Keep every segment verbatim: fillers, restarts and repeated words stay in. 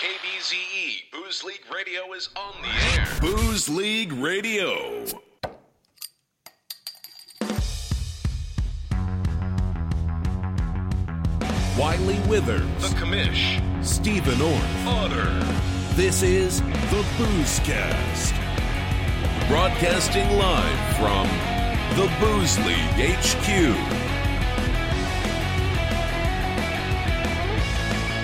K B Z E, Booze League Radio is on the air. Booze League Radio. Wiley Withers. The Commish. Stephen Orr. Otter. This is The Booze Cast. Broadcasting live from The Booze League H Q.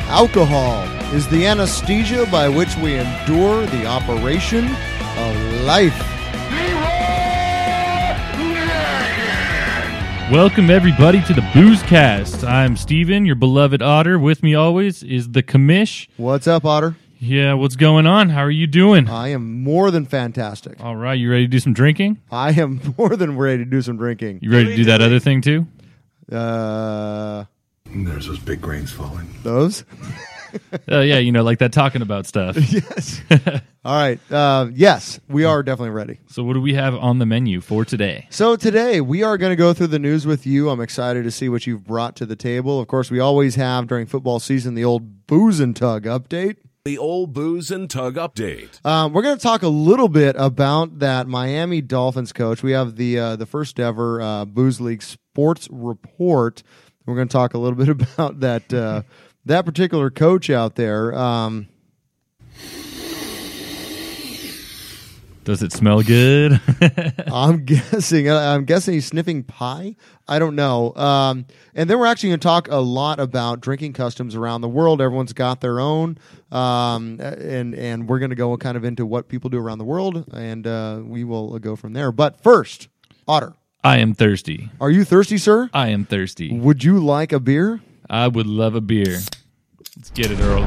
Alcohol is the anesthesia by which we endure the operation of life. Welcome, everybody, to the Booze Cast. I'm Steven, your beloved Otter. With me always is the Commish. What's up, Otter? Yeah, what's going on? How are you doing? I am more than fantastic. All right, you ready to do some drinking? I am more than ready to do some drinking. You ready to do that other thing, too? Uh... There's those big grains falling. Those? Oh, uh, yeah, you know, like that talking about stuff. Yes. All right. Uh, yes, we are definitely ready. So what do we have on the menu for today? So today we are going to go through the news with you. I'm excited to see what you've brought to the table. Of course, we always have during football season the old Booze and Tug update. The old Booze and Tug update. Um, we're going to talk a little bit about that Miami Dolphins coach. We have the, uh, the first ever uh, Booze League Sports Report. We're going to talk a little bit about that uh, that particular coach out there. Um, Does it smell good? I'm guessing. I'm guessing he's sniffing pie. I don't know. Um, and then we're actually going to talk a lot about drinking customs around the world. Everyone's got their own, um, and and we're going to go kind of into what people do around the world, and uh, we will go from there. But first, Otter. I am thirsty. Are you thirsty, sir? I am thirsty. Would you like a beer? I would love a beer. Let's get it, Earl.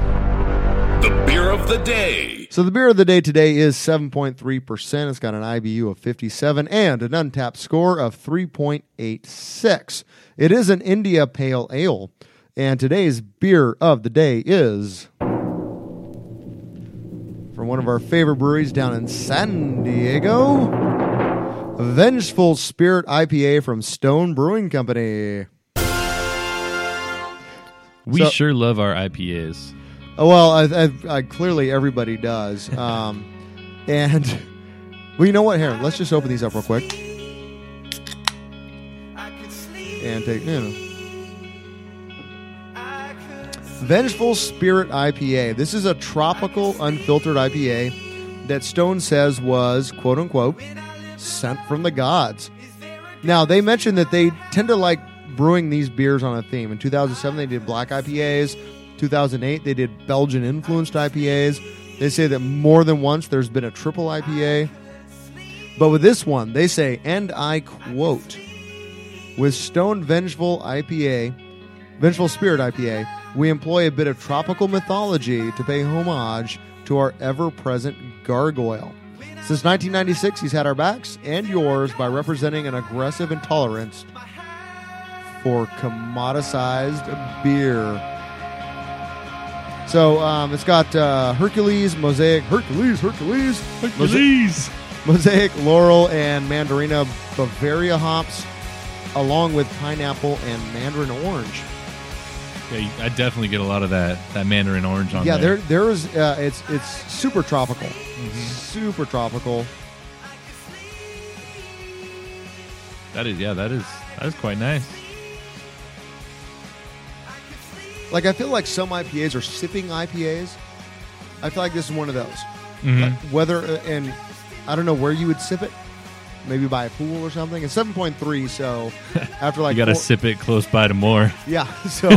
The beer of the day. So the beer of the day today is seven point three percent. It's got an I B U of fifty-seven and an Untappd score of three point eight six. It is an India Pale Ale. And today's beer of the day is from one of our favorite breweries down in San Diego. Vengeful Spirit I P A from Stone Brewing Company. We so, sure love our I P As. Well, I, I, I, clearly everybody does. Um, and, well, you know what? Here, let's just open these up real quick. And take, you know. Vengeful Spirit I P A. This is a tropical, unfiltered I P A that Stone says was, quote unquote, sent from the gods. Now, they mentioned that they tend to like brewing these beers on a theme. In two thousand seven, they did black I P As. two thousand eight, they did Belgian-influenced I P As. They say that more than once there's been a triple I P A. But with this one, they say, and I quote, with Stone Vengeful I P A, Vengeful Spirit I P A, we employ a bit of tropical mythology to pay homage to our ever-present gargoyle. Since nineteen ninety-six, he's had our backs and yours by representing an aggressive intolerance for commoditized beer. So um, it's got uh, Hercules, Mosaic, Hercules, Hercules, Hercules, Mosaic, Laurel, and Mandarina Bavaria hops, along with pineapple and mandarin orange. Yeah, I definitely get a lot of that, that mandarin orange on yeah, there. Yeah, there there is uh, it's it's super tropical. Mm-hmm. Super tropical. That is yeah, that is that is quite nice. Like, I feel like some I P As are sipping I P As. I feel like this is one of those. Mm-hmm. Like whether and I don't know where you would sip it. Maybe by a pool or something. It's seven point three, so after like... you got to four... sip it close by to more. Yeah, so...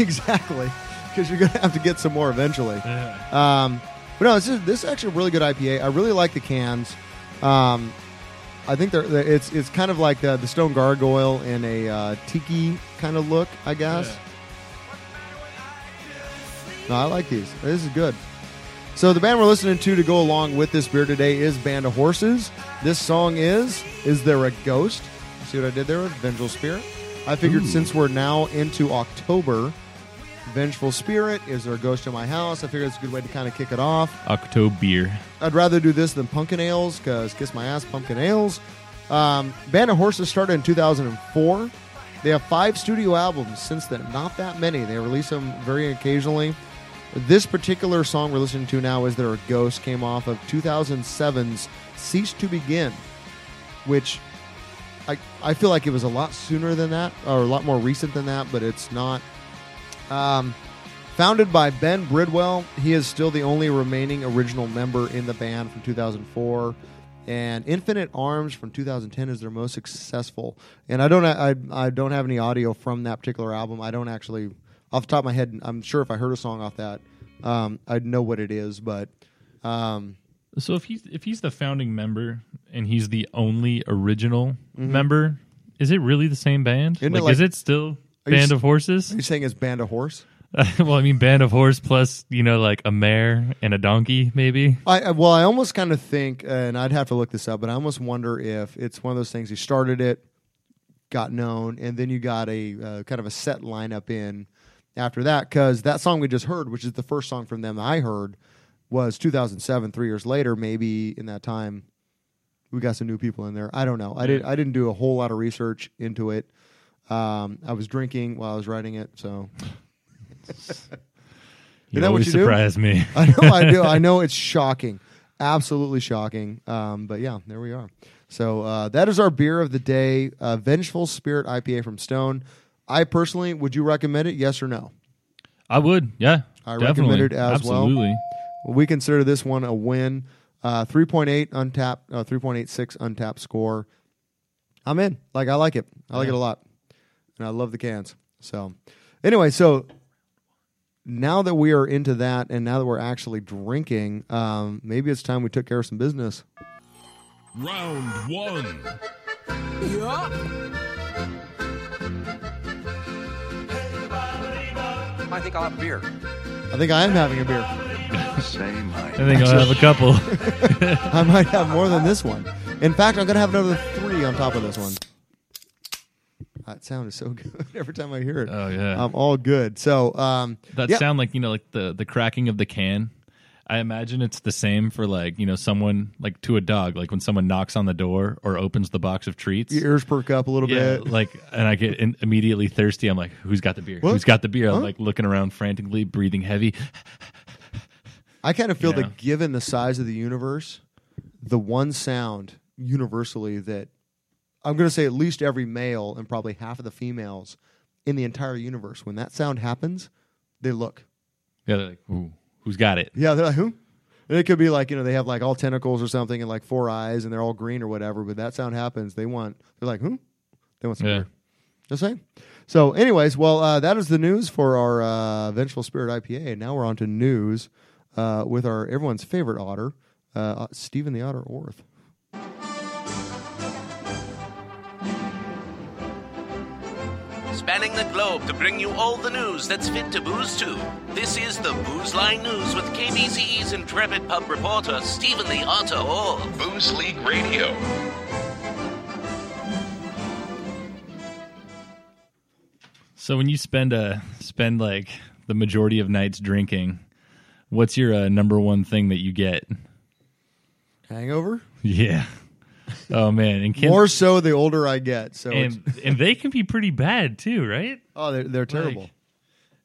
exactly. Because you're going to have to get some more eventually. Yeah. Um, but no, this is, this is actually a really good I P A. I really like the cans. Um, I think they're, they're, it's it's kind of like the, the Stone Gargoyle in a uh, tiki kind of look, I guess. Yeah. No, I like these. This is good. So the band we're listening to to go along with this beer today is Band of Horses. This song is Is There a Ghost? See what I did there with Vengeful Spirit? I figured Ooh. Since we're now into October, Vengeful Spirit, Is There a Ghost in My House? I figured it's a good way to kind of kick it off. October beer. I'd rather do this than Pumpkin Ales, because kiss my ass, Pumpkin Ales. Um, Band of Horses started in two thousand four. They have five studio albums since then. Not that many. They release them very occasionally. This particular song we're listening to now, Is There a Ghost, came off of two thousand seven's Cease to Begin, which I I feel like it was a lot sooner than that, or a lot more recent than that, but it's not. Um, founded by Ben Bridwell, he is still the only remaining original member in the band from two thousand four. And Infinite Arms from two thousand ten is their most successful. And I don't I I don't have any audio from that particular album. I don't actually... Off the top of my head, I'm sure if I heard a song off that, um, I'd know what it is. But um, so if he's if he's the founding member and he's the only original mm-hmm. member, is it really the same band? Like, like, is it still Band you, of Horses? Are you saying it's Band of Horse? Uh, well, I mean, Band of Horse plus, you know, like a mare and a donkey, maybe. I well, I almost kind of think, uh, and I'd have to look this up, but I almost wonder if it's one of those things. You started it, got known, and then you got a uh, kind of a set lineup in. After that, because that song we just heard, which is the first song from them I heard, was two thousand seven, three years later. Maybe in that time, we got some new people in there. I don't know. I, did, I didn't do a whole lot of research into it. Um, I was drinking while I was writing it, so... you know what you surprise do? me. I know I do. I know it's shocking. Absolutely shocking. Um, but yeah, there we are. So uh, that is our beer of the day, uh, Vengeful Spirit I P A from Stone. I personally, would you recommend it, yes or no? I would, yeah. I definitely. recommend it as Absolutely. well. Absolutely. We consider this one a win. Uh, three point eight Untappd, uh, three point eight six Untappd score. I'm in. Like, I like it. I like yeah. it a lot. And I love the cans. So, anyway, so now that we are into that and now that we're actually drinking, um, maybe it's time we took care of some business. Round one. Yup. I think I'll have a beer. I think I am having a beer. Same. I think I'll have a couple. I might have more than this one. In fact, I'm going to have another three on top of this one. That sound is so good every time I hear it. Oh, yeah. I'm all good. So um, That yeah. sound like, you know, like the, the cracking of the can. I imagine it's the same for, like, you know, someone, like, to a dog. Like, when someone knocks on the door or opens the box of treats. Your ears perk up a little yeah, bit. Like, and I get in- immediately thirsty. I'm like, who's got the beer? What? Who's got the beer? Huh? I'm, like, looking around frantically, breathing heavy. I kind of feel you know? that given the size of the universe, the one sound universally that I'm going to say at least every male and probably half of the females in the entire universe, when that sound happens, they look. Yeah, they're like, ooh. Who's got it? Yeah, they're like, who? And it could be like, you know, they have like all tentacles or something and like four eyes and they're all green or whatever, but that sound happens. They want, they're like, who? They want some yeah. beer. Just saying. So anyways, well, uh, that is the news for our uh, Vengeful Spirit I P A. Now we're on to news uh, with our everyone's favorite otter, uh, Stephen the Otter Orth. Spanning the globe to bring you all the news that's fit to booze to. This is the Booze Line News with K B Z E's intrepid pub reporter, Stephen the Otter Orr. Booze League Radio. So when you spend a spend like the majority of nights drinking, what's your uh, number one thing that you get? Hangover? Yeah. Oh man, and can, more so the older I get. So and, and they can be pretty bad too, right? Oh, they're they're terrible. Like,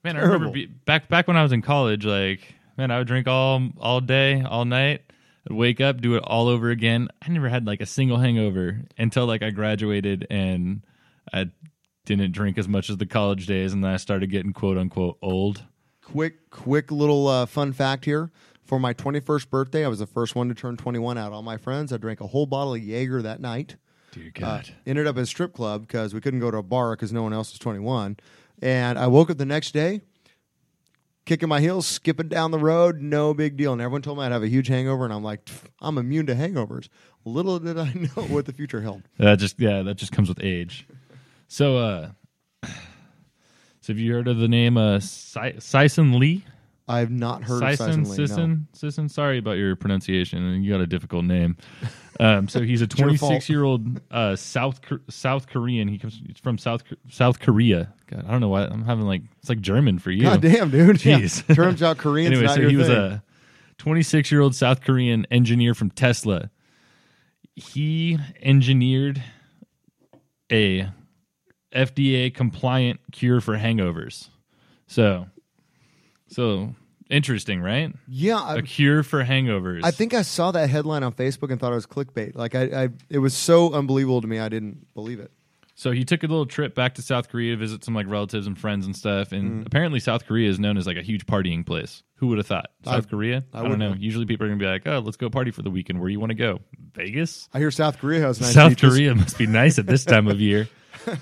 man, terrible. I remember be, back back when I was in college. Like, man, I would drink all all day, all night. I'd wake up, do it all over again. I never had like a single hangover until like I graduated and I didn't drink as much as the college days, and then I started getting quote unquote old. Quick, quick little uh, fun fact here. For my twenty-first birthday, I was the first one to turn twenty-one out. All my friends, I drank a whole bottle of Jaeger that night. Dear God. Uh, ended up at a strip club because we couldn't go to a bar because no one else was twenty-one. And I woke up the next day, kicking my heels, skipping down the road, no big deal. And everyone told me I'd have a huge hangover, and I'm like, I'm immune to hangovers. Little did I know what the future held. That just yeah, that just comes with age. So, uh, so have you heard of the name uh, Sison Lee? I've not heard Sison, of Sison Lee. Sison, no. Sison, sorry about your pronunciation. You got a difficult name. Um, so he's a twenty-six-year-old uh, South South Korean. He comes from South South Korea. God, I don't know why I'm having like it's like German for you. God damn, dude. Jeez. Yeah. Turns out Korean's anyway, not so your thing. Anyway, so he was a twenty-six-year-old South Korean engineer from Tesla. He engineered a F D A compliant cure for hangovers. So. So Interesting, right? Yeah. A cure for hangovers. I think I saw that headline on Facebook and thought it was clickbait. Like I, I it was so unbelievable to me, I didn't believe it. So he took a little trip back to South Korea to visit some like relatives and friends and stuff. And mm. apparently South Korea is known as like a huge partying place. Who would have thought? South I, Korea? I, I don't know. Have. Usually people are going to be like, oh, let's go party for the weekend. Where do you want to go? Vegas? I hear South Korea has nice South beaches. Korea must be nice at this time of year.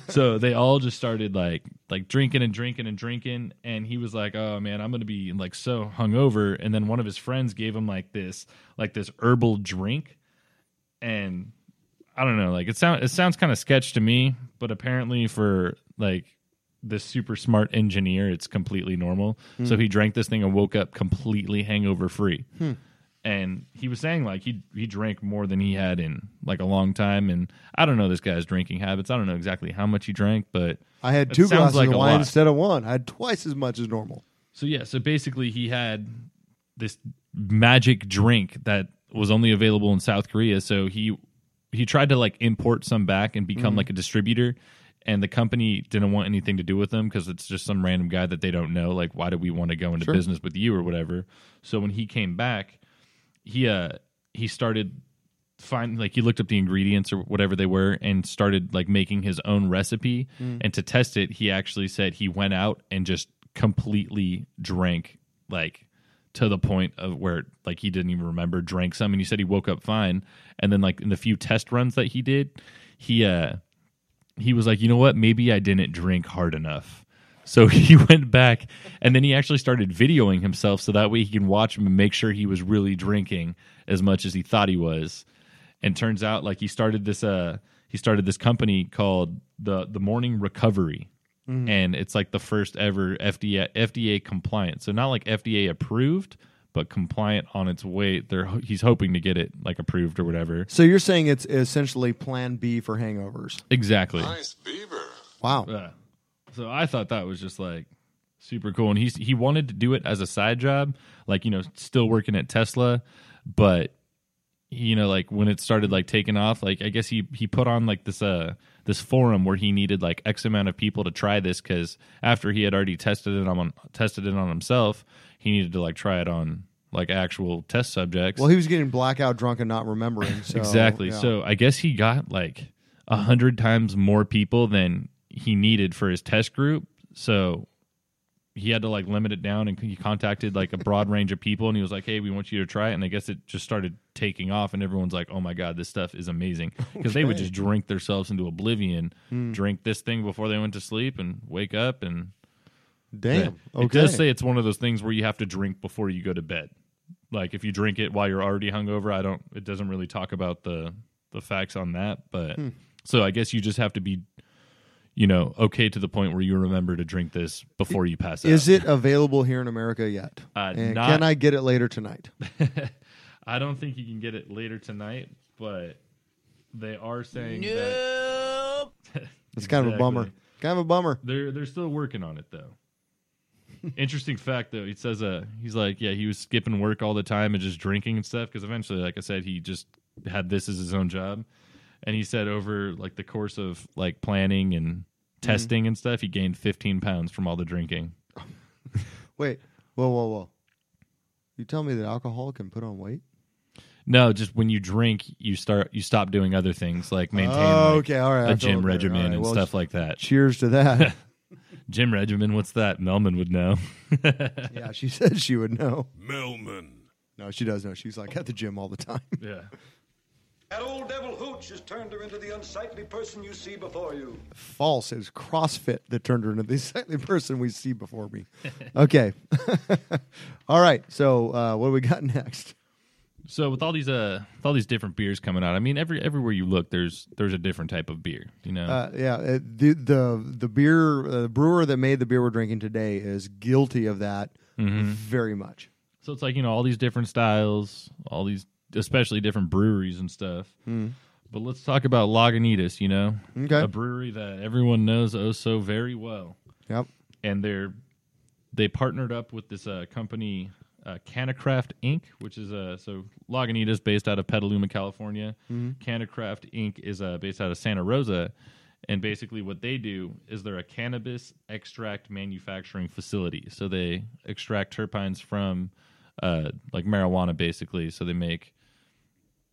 So they all just started like like drinking and drinking and drinking. And he was like, oh, man, I'm going to be like so hungover. And then one of his friends gave him like this like this herbal drink. And I don't know, like it sounds it sounds kind of sketch to me, but apparently for like this super smart engineer, it's completely normal. Mm. So he drank this thing and woke up completely hangover free. Hmm. And he was saying like he he drank more than he had in like a long time. And I don't know this guy's drinking habits. I don't know exactly how much he drank, but I had two glasses like of wine lot. Instead of one. I had twice as much as normal. So yeah, so basically he had this magic drink that was only available in South Korea. So he. He tried to like import some back and become mm-hmm. like a distributor, and the company didn't want anything to do with them because it's just some random guy that they don't know. Like, why do we want to go into sure. business with you or whatever? So when he came back, he uh, he started find like he looked up the ingredients or whatever they were and started like making his own recipe. Mm. And to test it, he actually said he went out and just completely drank like. To the point of where like he didn't even remember, drank some, and he said he woke up fine. And then like in the few test runs that he did, he uh he was like, you know what, maybe I didn't drink hard enough. So he went back and then he actually started videoing himself so that way he can watch him and make sure he was really drinking as much as he thought he was. And turns out like he started this uh he started this company called the the Morning Recovery. Mm-hmm. And it's like the first ever F D A F D A compliant. So not like F D A approved, but compliant on its way. They're he's hoping to get it like approved or whatever. So you're saying it's essentially Plan B for hangovers. Exactly. Nice beaver. Wow. Yeah. So I thought that was just like super cool. And he's he wanted to do it as a side job, like you know, still working at Tesla, but you know, like when it started like taking off, like I guess he he put on like this uh. this forum where he needed like X amount of people to try this because after he had already tested it on tested it on himself, he needed to like try it on like actual test subjects. Well, he was getting blackout drunk and not remembering. So, exactly. Yeah. So I guess he got like a hundred times more people than he needed for his test group. So he had to like limit it down, and he contacted like a broad range of people, and he was like, "Hey, we want you to try it." And I guess it just started taking off, and everyone's like, "Oh my god, this stuff is amazing!" Because okay. they would just drink themselves into oblivion, mm. drink this thing before they went to sleep, and wake up. And damn, yeah. okay. It does say it's one of those things where you have to drink before you go to bed. Like if you drink it while you're already hungover, I don't. It doesn't really talk about the the facts on that, but mm. so I guess you just have to be. You know, okay to the point where you remember to drink this before you pass out. Is it available here in America yet? Uh, and not, can I get it later tonight? I don't think you can get it later tonight, but they are saying nope. that... It's exactly. kind of a bummer. Kind of a bummer. They're they're still working on it, though. Interesting fact, though. He says, uh, he's like, yeah, he was skipping work all the time and just drinking and stuff, because eventually, like I said, he just had this as his own job. And he said over like the course of like planning and testing mm-hmm. and stuff, he gained fifteen pounds from all the drinking. Wait, whoa, whoa, whoa. You tell me that alcohol can put on weight? No, just when you drink, you start you stop doing other things, like maintain oh, like, okay, all right, a gym regimen right, and well, stuff like that. Cheers to that. Gym regimen, what's that? Melman would know. Yeah, she said she would know. Melman. No, she does know. She's like at the gym all the time. Yeah. That old devil Hooch has turned her into the unsightly person you see before you. False. It was CrossFit that turned her into the unsightly person we see before me. Okay. All right. So uh, what do we got next? So with all these uh, with all these different beers coming out, I mean, every everywhere you look, there's there's a different type of beer. You know. Uh, yeah. The the the beer uh, brewer that made the beer we're drinking today is guilty of that mm-hmm. very much. So it's like you know all these different styles, all these. Especially different breweries and stuff. Mm. But let's talk about Lagunitas, you know? Okay. A brewery that everyone knows oh so very well. Yep. And they're they partnered up with this uh, company, uh, CannaCraft Incorporated, which is uh, so Lagunitas based out of Petaluma, California. Mm-hmm. CannaCraft Incorporated is uh, based out of Santa Rosa. And basically what they do is they're a cannabis extract manufacturing facility. So they extract terpenes from uh, like marijuana, basically. So they make...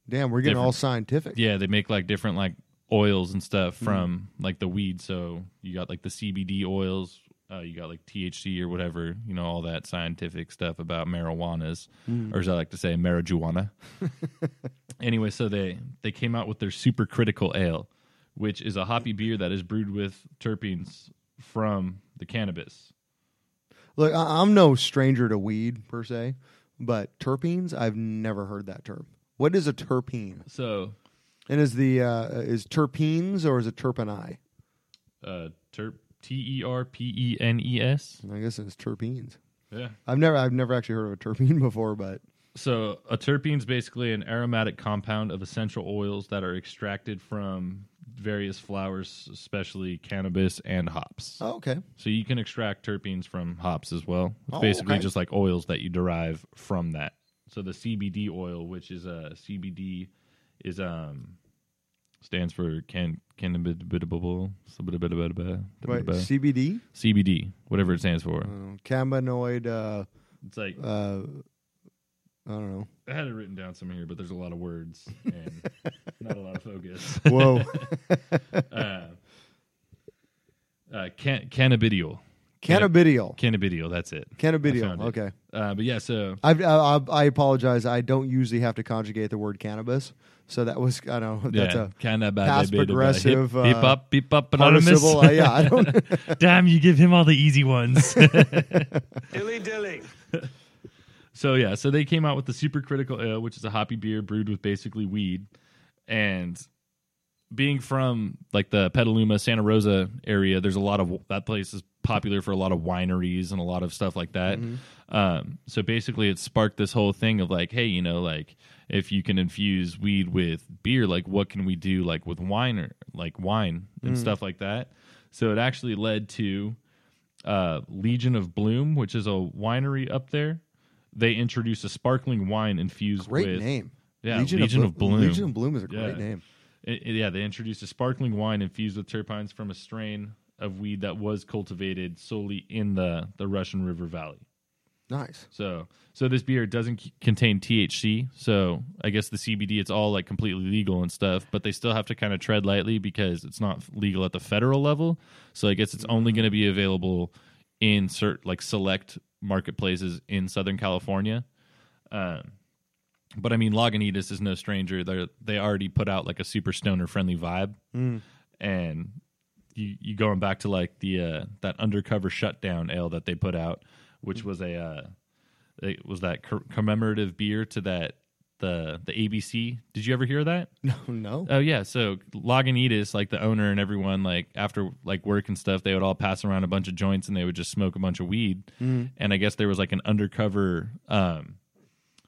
Damn, we're getting all scientific. Yeah, they make like different like oils and stuff from mm. like the weed. So you got like the C B D oils, uh, you got like T H C or whatever, you know, all that scientific stuff about marijuanas, mm. or as I like to say, marijuana. Anyway, so they, they came out with their supercritical ale, which is a hoppy beer that is brewed with terpenes from the cannabis. Look, I- I'm no stranger to weed per se, but terpenes, I've never heard that term. What is a terpene? So, and is the uh, is terpenes or is it terpeni? Uh, terp T E R P E N E S. I guess it's terpenes. Yeah, I've never I've never actually heard of a terpene before, but so a terpene is basically an aromatic compound of essential oils that are extracted from various flowers, especially cannabis and hops. Oh, okay, so you can extract terpenes from hops as well. It's oh, basically okay. just like oils that you derive from that. So the C B D oil, which is a uh, C B D, is um stands for can cannabis. C B D, C B D, whatever it stands for. Uh, cannabinoid. Uh, it's like uh, I don't know. I had it written down somewhere here, but there's a lot of words and not a lot of focus. Whoa. uh, uh, can- cannabidiol. Cannabidiol. Cannabidiol, that's it. Cannabidiol, okay. Uh, but yeah, so... I've, I I apologize. I don't usually have to conjugate the word cannabis. So that was, I don't know, that's yeah. a Cannabis, past progressive... Beep, beep up, beep up, anonymous. Uh, yeah, I don't... Damn, you give him all the easy ones. Dilly-dilly. So yeah, so they came out with the Supercritical Ale, which is a hoppy beer brewed with basically weed. And... being from like the Petaluma, Santa Rosa area, there's a lot of that place is popular for a lot of wineries and a lot of stuff like that. Mm-hmm. Um, so basically, it sparked this whole thing of like, hey, you know, like if you can infuse weed with beer, like what can we do like with wine or like wine and mm-hmm. stuff like that. So it actually led to uh, Legion of Bloom, which is a winery up there. They introduced a sparkling wine infused great with name. Yeah, Legion, Legion of, of Bloom. Legion of Bloom is a great yeah. name. It, yeah, they introduced a sparkling wine infused with terpenes from a strain of weed that was cultivated solely in the, the Russian River Valley. Nice. So so this beer doesn't c- contain T H C, so I guess the C B D, it's all like completely legal and stuff, but they still have to kind of tread lightly because it's not legal at the federal level, so I guess it's only going to be available in cert, like select marketplaces in Southern California. Um But, I mean, Lagunitas is no stranger. They they already put out, like, a super stoner-friendly vibe. Mm. And you you going back to, like, the uh, that undercover shutdown ale that they put out, which mm. was a uh, it was that co- commemorative beer to that the the A B C. Did you ever hear that? No, no. Oh, yeah. So Lagunitas, like, the owner and everyone, like, after, like, work and stuff, they would all pass around a bunch of joints and they would just smoke a bunch of weed. Mm. And I guess there was, like, an undercover, um,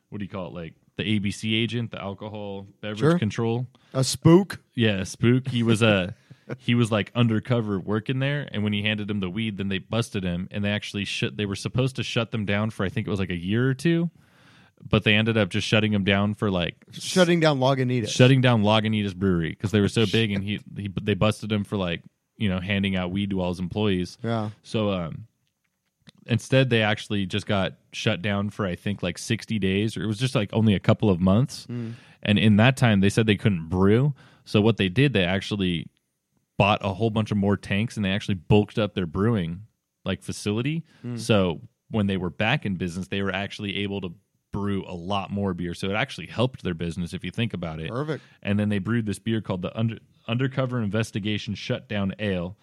what do you call it, like, the A B C agent, the alcohol beverage sure. control, a spook. Yeah, a spook. He was a he was like undercover working there, and when he handed him the weed, then they busted him, and they actually shut. They were supposed to shut them down for I think it was like a year or two, but they ended up just shutting him down for like shutting down Lagunitas, shutting down Lagunitas Brewery because they were so big, and he, he they busted him for like you know handing out weed to all his employees. Yeah. So um. Instead, they actually just got shut down for, I think, like sixty days, or it was just like only a couple of months. Mm. And in that time, they said they couldn't brew. So what they did, they actually bought a whole bunch of more tanks, and they actually bulked up their brewing like facility. Mm. So when they were back in business, they were actually able to brew a lot more beer. So it actually helped their business, if you think about it. Perfect. And then they brewed this beer called the Under- Undercover Investigation Shutdown Ale.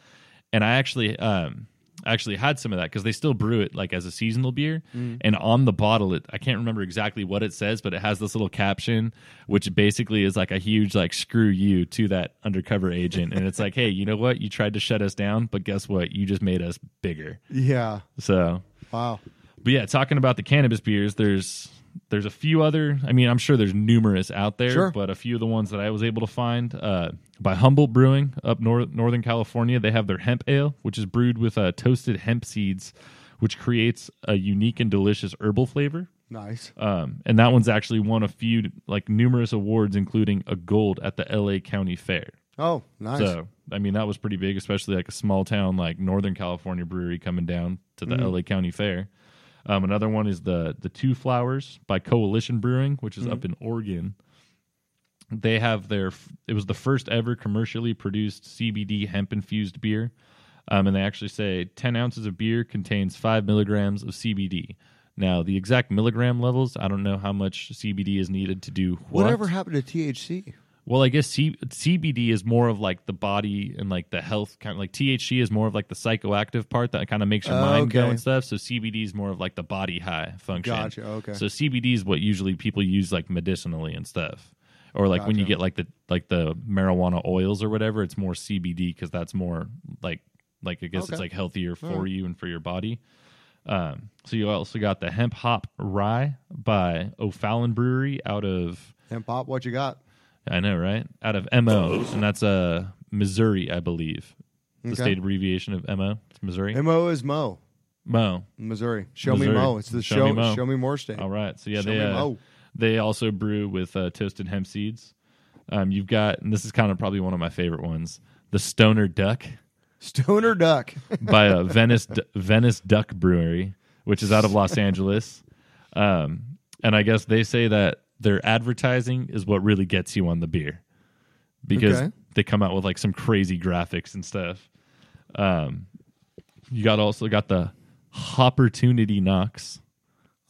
And I actually... um actually had some of that because they still brew it like as a seasonal beer mm. and on the bottle it I can't remember exactly what it says, but it has this little caption which basically is like a huge like screw you to that undercover agent and it's like, hey, you know what, you tried to shut us down, but guess what, you just made us bigger. Yeah. So wow. But yeah, talking about the cannabis beers, there's there's a few other, I mean I'm sure there's numerous out there, sure. but a few of the ones that I was able to find uh by Humboldt Brewing up north, Northern California, they have their hemp ale, which is brewed with uh, toasted hemp seeds, which creates a unique and delicious herbal flavor. Nice. Um, and that one's actually won a few, like numerous awards, including a gold at the L A County Fair. Oh, nice. So, I mean, that was pretty big, especially like a small town like Northern California brewery coming down to the mm. L A County Fair. Um, another one is the the Two Flowers by Coalition Brewing, which is mm. up in Oregon. They have their, it was the first ever commercially produced C B D hemp-infused beer. Um, and they actually say ten ounces of beer contains five milligrams of C B D. Now, the exact milligram levels, I don't know how much C B D is needed to do what. Whatever happened to T H C? Well, I guess C- CBD is more of like the body and like the health kind of like T H C is more of like the psychoactive part that kind of makes your oh, mind okay. go and stuff. So C B D is more of like the body high function. Gotcha. Okay. So C B D is what usually people use like medicinally and stuff, or like gotcha. when you get like the like the marijuana oils or whatever. It's more C B D because that's more like like I guess okay. it's like healthier for right. you and for your body. Um, so you also got the Hemp Hop Rye by O'Fallon Brewery out of Hemp Hop. What you got? I know, right? Out of M O, and that's uh, Missouri, I believe. The okay. state abbreviation of M O. It's Missouri. M O is Mo. Mo. Missouri. Show Missouri. me Mo. It's the show. Show me, Mo. Show me more state. All right. So, yeah, show they uh, they also brew with uh, toasted hemp seeds. Um, you've got, and this is kind of probably one of my favorite ones, the Stoner Duck. Stoner Duck. by a Venice, D- Venice Duck Brewery, which is out of Los Angeles. Um, and I guess they say that their advertising is what really gets you on the beer, because okay. they come out with like some crazy graphics and stuff. Um, you got also got the Hoppertunity Knocks.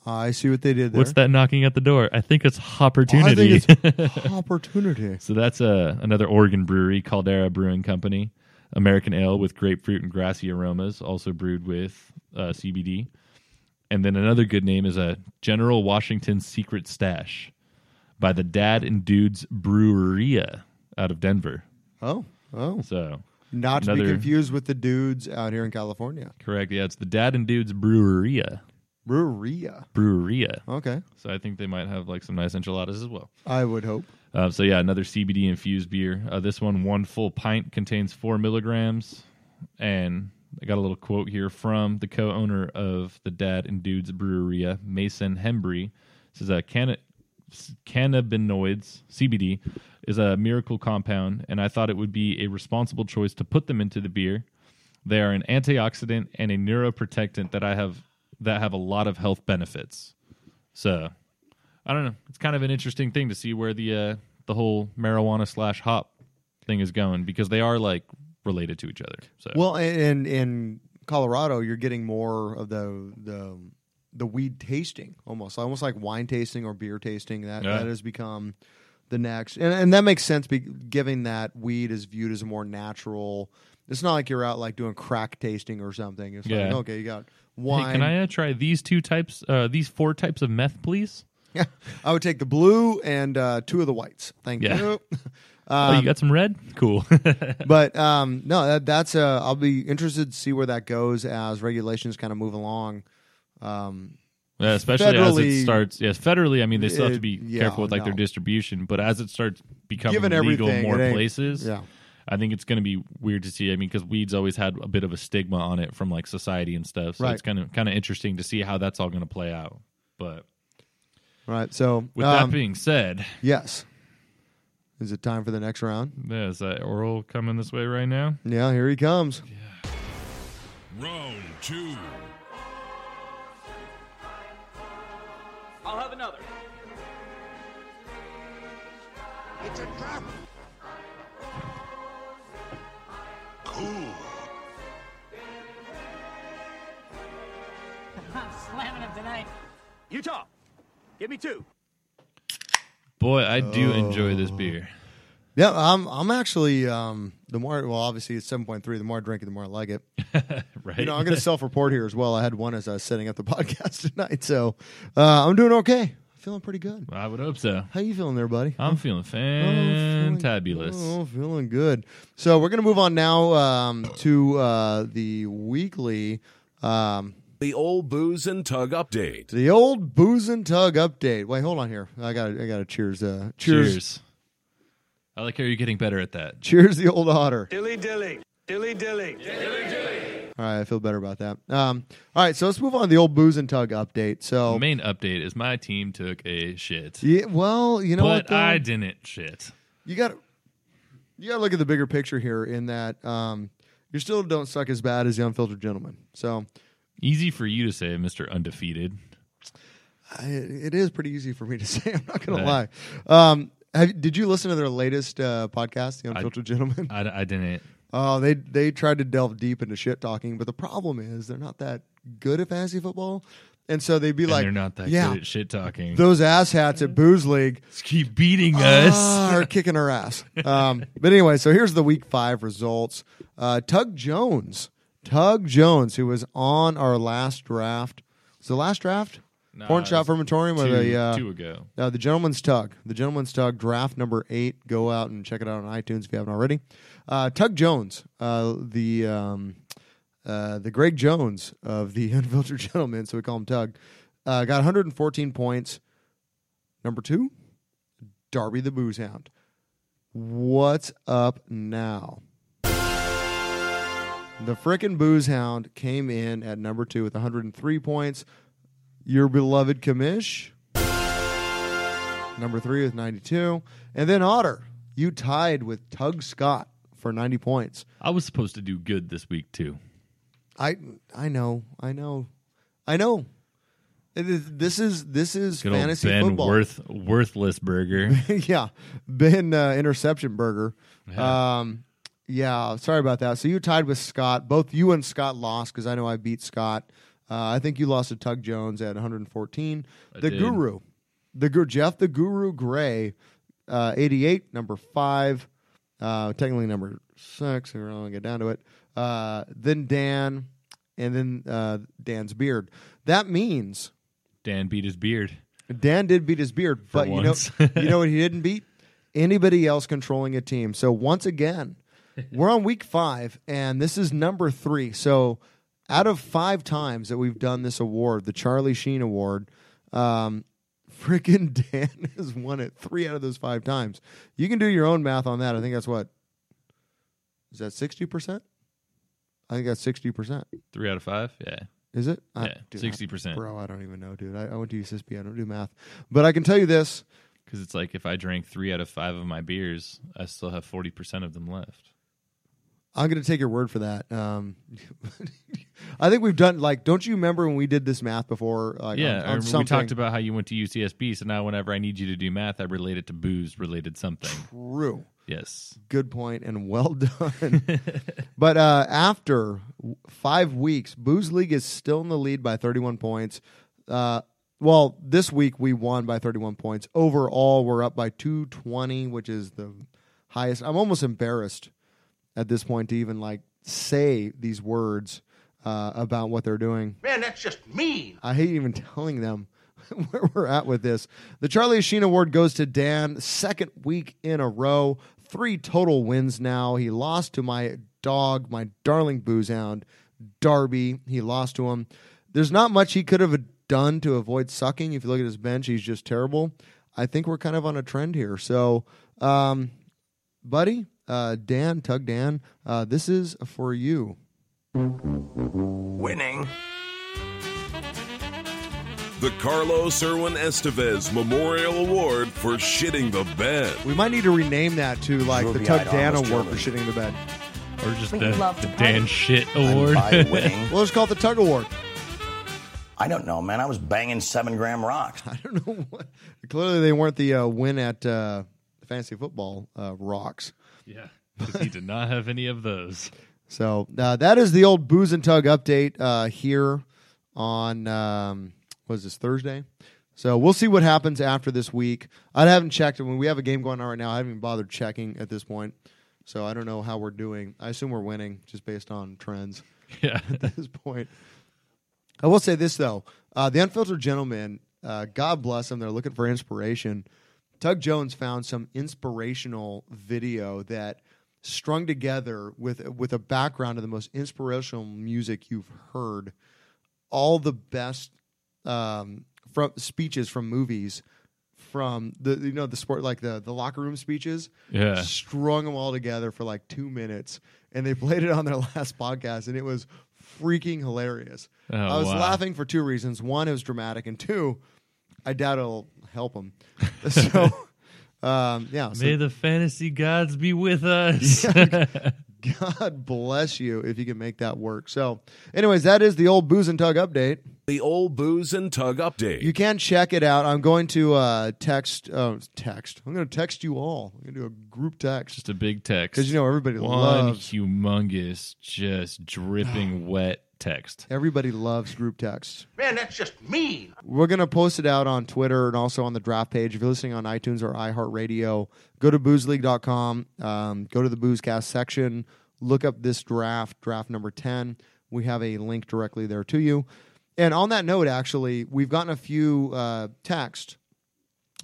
Uh, I see what they did there. What's that knocking at the door? I think it's Hoppertunity. Oh, I think it's Hoppertunity. So that's uh, another Oregon brewery, Caldera Brewing Company. American ale with grapefruit and grassy aromas, also brewed with uh, C B D. And then another good name is a General Washington Secret Stash by the Dad and Dudes Breweria out of Denver. Oh, oh. So not another, to be confused with the dudes out here in California. Correct. Yeah, it's the Dad and Dudes Breweria. Breweria. Breweria. Okay. So I think they might have like some nice enchiladas as well. I would hope. Uh, so yeah, another C B D infused beer. Uh, this one, one full pint, contains four milligrams. And I got a little quote here from the co-owner of the Dad and Dudes Breweria, Mason Hembry. This is a canna. Cannabinoids, C B D, is a miracle compound, and I thought it would be a responsible choice to put them into the beer. They are an antioxidant and a neuroprotectant that I have that have a lot of health benefits. So, I don't know. It's kind of an interesting thing to see where the uh, the whole marijuana slash hop thing is going, because they are like related to each other. So, well, and in Colorado, you're getting more of the the. the weed tasting, almost almost like wine tasting or beer tasting. That yeah. that has become the next, and, and that makes sense, be, given that weed is viewed as a more natural. It's not like you're out like doing crack tasting or something. It's yeah. like, okay, you got wine. Hey, can I uh, try these two types, uh, these four types of meth, please? Yeah, I would take the blue and uh, two of the whites. Thank yeah. you. Um, oh, you got some red? Cool. But um, no, that, that's uh, I'll be interested to see where that goes as regulations kind of move along. Um, yeah, especially as it starts, yes, federally. I mean, they still have to be it, yeah, careful with like no. their distribution, but as it starts becoming Given legal in more places, yeah. I think it's going to be weird to see. I mean, because weed's always had a bit of a stigma on it from like society and stuff, so right. it's kind of kind of interesting to see how that's all going to play out. But right, so with um, that being said, yes, is it time for the next round? Yeah, is that Oral coming this way right now? Yeah, here he comes. Yeah. Round two. I'll have another. It's a trap. Cool. I'm slamming them tonight. Utah, give me two. Boy, I do oh. enjoy this beer. Yeah, I'm. I'm actually. Um, the more, well, obviously it's seven point three. The more I drink it, the more I like it. Right. You know, I'm going to self-report here as well. I had one as I was setting up the podcast tonight, so uh, I'm doing okay. Feeling pretty good. Well, I would hope so. How you feeling there, buddy? I'm feeling fantabulous. Oh, feeling, oh, feeling good. So we're going to move on now um, to uh, the weekly. Um, The old Booze and Tug update. The old Booze and Tug update. Wait, hold on here. I got. I got to cheers. Uh, cheers. Cheers. I like how you're getting better at that. Cheers, the old Otter. Dilly dilly. Dilly dilly. Dilly dilly. All right, I feel better about that. Um, all right, so let's move on to the old Booze and Tug update. So the main update is my team took a shit. Yeah, well, you know but what? But I didn't shit. You got you got to look at the bigger picture here in that um, you still don't suck as bad as the Unfiltered Gentleman. So easy for you to say, Mister Undefeated. I, it is pretty easy for me to say. I'm not going to lie. Um, have, did you listen to their latest uh, podcast, The Unfiltered I, Gentleman? I, I didn't. Oh, uh, they they tried to delve deep into shit talking, but the problem is they're not that good at fantasy football. And so they'd be and like, they're not that yeah, good at shit talking. Those asshats at Booze League just keep beating us. Uh, are kicking our ass. Um, but anyway, so here's the week five results. Uh, Tug Jones, Tug Jones, who was on our last draft. Was the last draft? Nah, Horn Shop Fermentorium two, or the uh, two ago. Uh, the Gentleman's Tug. The Gentleman's Tug, draft number eight. Go out and check it out on iTunes if you haven't already. Uh, Tug Jones, uh, the um, uh, the Greg Jones of the Unfiltered Gentleman, so we call him Tug, uh, got one hundred fourteen points. Number two, Darby the Booze Hound. What's up now? The frickin' Booze Hound came in at number two with one hundred three points. Your beloved Commish, number three with ninety-two. And then Otter, you tied with Tug Scott for ninety points. I was supposed to do good this week, too. I I know, I know, I know. This is this is good fantasy Ben football. Worth, worthless burger. Yeah, Ben uh, interception burger. Yeah. Um, yeah, sorry about that. So you tied with Scott. Both you and Scott lost because I know I beat Scott. Uh, I think you lost to Tug Jones at one hundred fourteen. I the did. Guru, the Guru, Jeff the Guru Gray, uh, eighty-eight, number five, uh, technically number six. We're not going to get down to it. Uh, then Dan, and then uh, Dan's beard. That means Dan beat his beard. Dan did beat his beard, For but once. you know, you know what he didn't beat? Anybody else controlling a team. So once again, we're on week five, and this is number three. So. Out of five times that we've done this award, the Charlie Sheen Award, um, freaking Dan has won it three out of those five times. You can do your own math on that. I think that's what? Is that sixty percent? I think that's sixty percent. Three out of five? Yeah. Is it? Yeah, I, dude, sixty percent. I, bro, I don't even know, dude. I, I went to U C S B. I don't do math. But I can tell you this. Because it's like if I drank three out of five of my beers, I still have forty percent of them left. I'm going to take your word for that. Um, I think we've done, like, don't you remember when we did this math before? Like, yeah, on, on something? We talked about how you went to U C S B, so now whenever I need you to do math, I relate it to booze-related something. True. Yes. Good point, and well done. But uh, after five weeks, Booze League is still in the lead by thirty-one points. Uh, well, this week we won by thirty-one points. Overall, we're up by two twenty, which is the highest. I'm almost embarrassed at this point to even like say these words uh, about what they're doing. Man, that's just mean. I hate even telling them where we're at with this. The Charlie Sheen Award goes to Dan, second week in a row, three total wins now. He lost to my dog, my darling Booze Hound, Darby. He lost to him. There's not much he could have done to avoid sucking. If you look at his bench, he's just terrible. I think we're kind of on a trend here. So, um, buddy, Uh, Dan, Tug Dan, uh, this is for you. Winning. The Carlos Erwin Estevez Memorial Award for shitting the bed. We might need to rename that to like the Tug Dan Award for shitting the bed. Or just the, the Dan Shit Award. Winning. Well, let's call it the Tug Award. I don't know, man. I was banging seven gram rocks. I don't know what. Clearly, they weren't the uh, win at uh, fantasy football uh, rocks. Yeah, because he did not have any of those. So uh, that is the old Booze and Tug update uh, here on, um, what is this, Thursday? So we'll see what happens after this week. I haven't checked. When we have a game going on right now, I haven't even bothered checking at this point. So I don't know how we're doing. I assume we're winning just based on trends yeah. at this point. I will say this, though. Uh, the Unfiltered Gentleman, uh, God bless them. They're looking for inspiration. Tug Jones found some inspirational video that strung together with with a background of the most inspirational music you've heard, all the best um, from speeches from movies, from the you know the sport like the the locker room speeches, yeah, strung them all together for like two minutes, and they played it on their last podcast, and it was freaking hilarious. Oh, I was wow. laughing for two reasons: one, it was dramatic, and two, I doubt it'll help him. So Um, yeah. So, may the fantasy gods be with us. God bless you if you can make that work. So anyways, that is the old Booze and Tug update. The old Booze and Tug update. You can check it out. I'm going to uh, text. Oh, text. I'm going to text you all. I'm going to do a group text. Just a big text. Because, you know, everybody One loves. One humongous, just dripping wet text. Everybody loves group texts. Man, that's just mean. We're going to post it out on Twitter and also on the draft page. If you're listening on iTunes or iHeartRadio, go to booze league dot com, um, go to the Boozecast section, look up this draft, draft number ten. We have a link directly there to you. And on that note, actually, we've gotten a few uh, text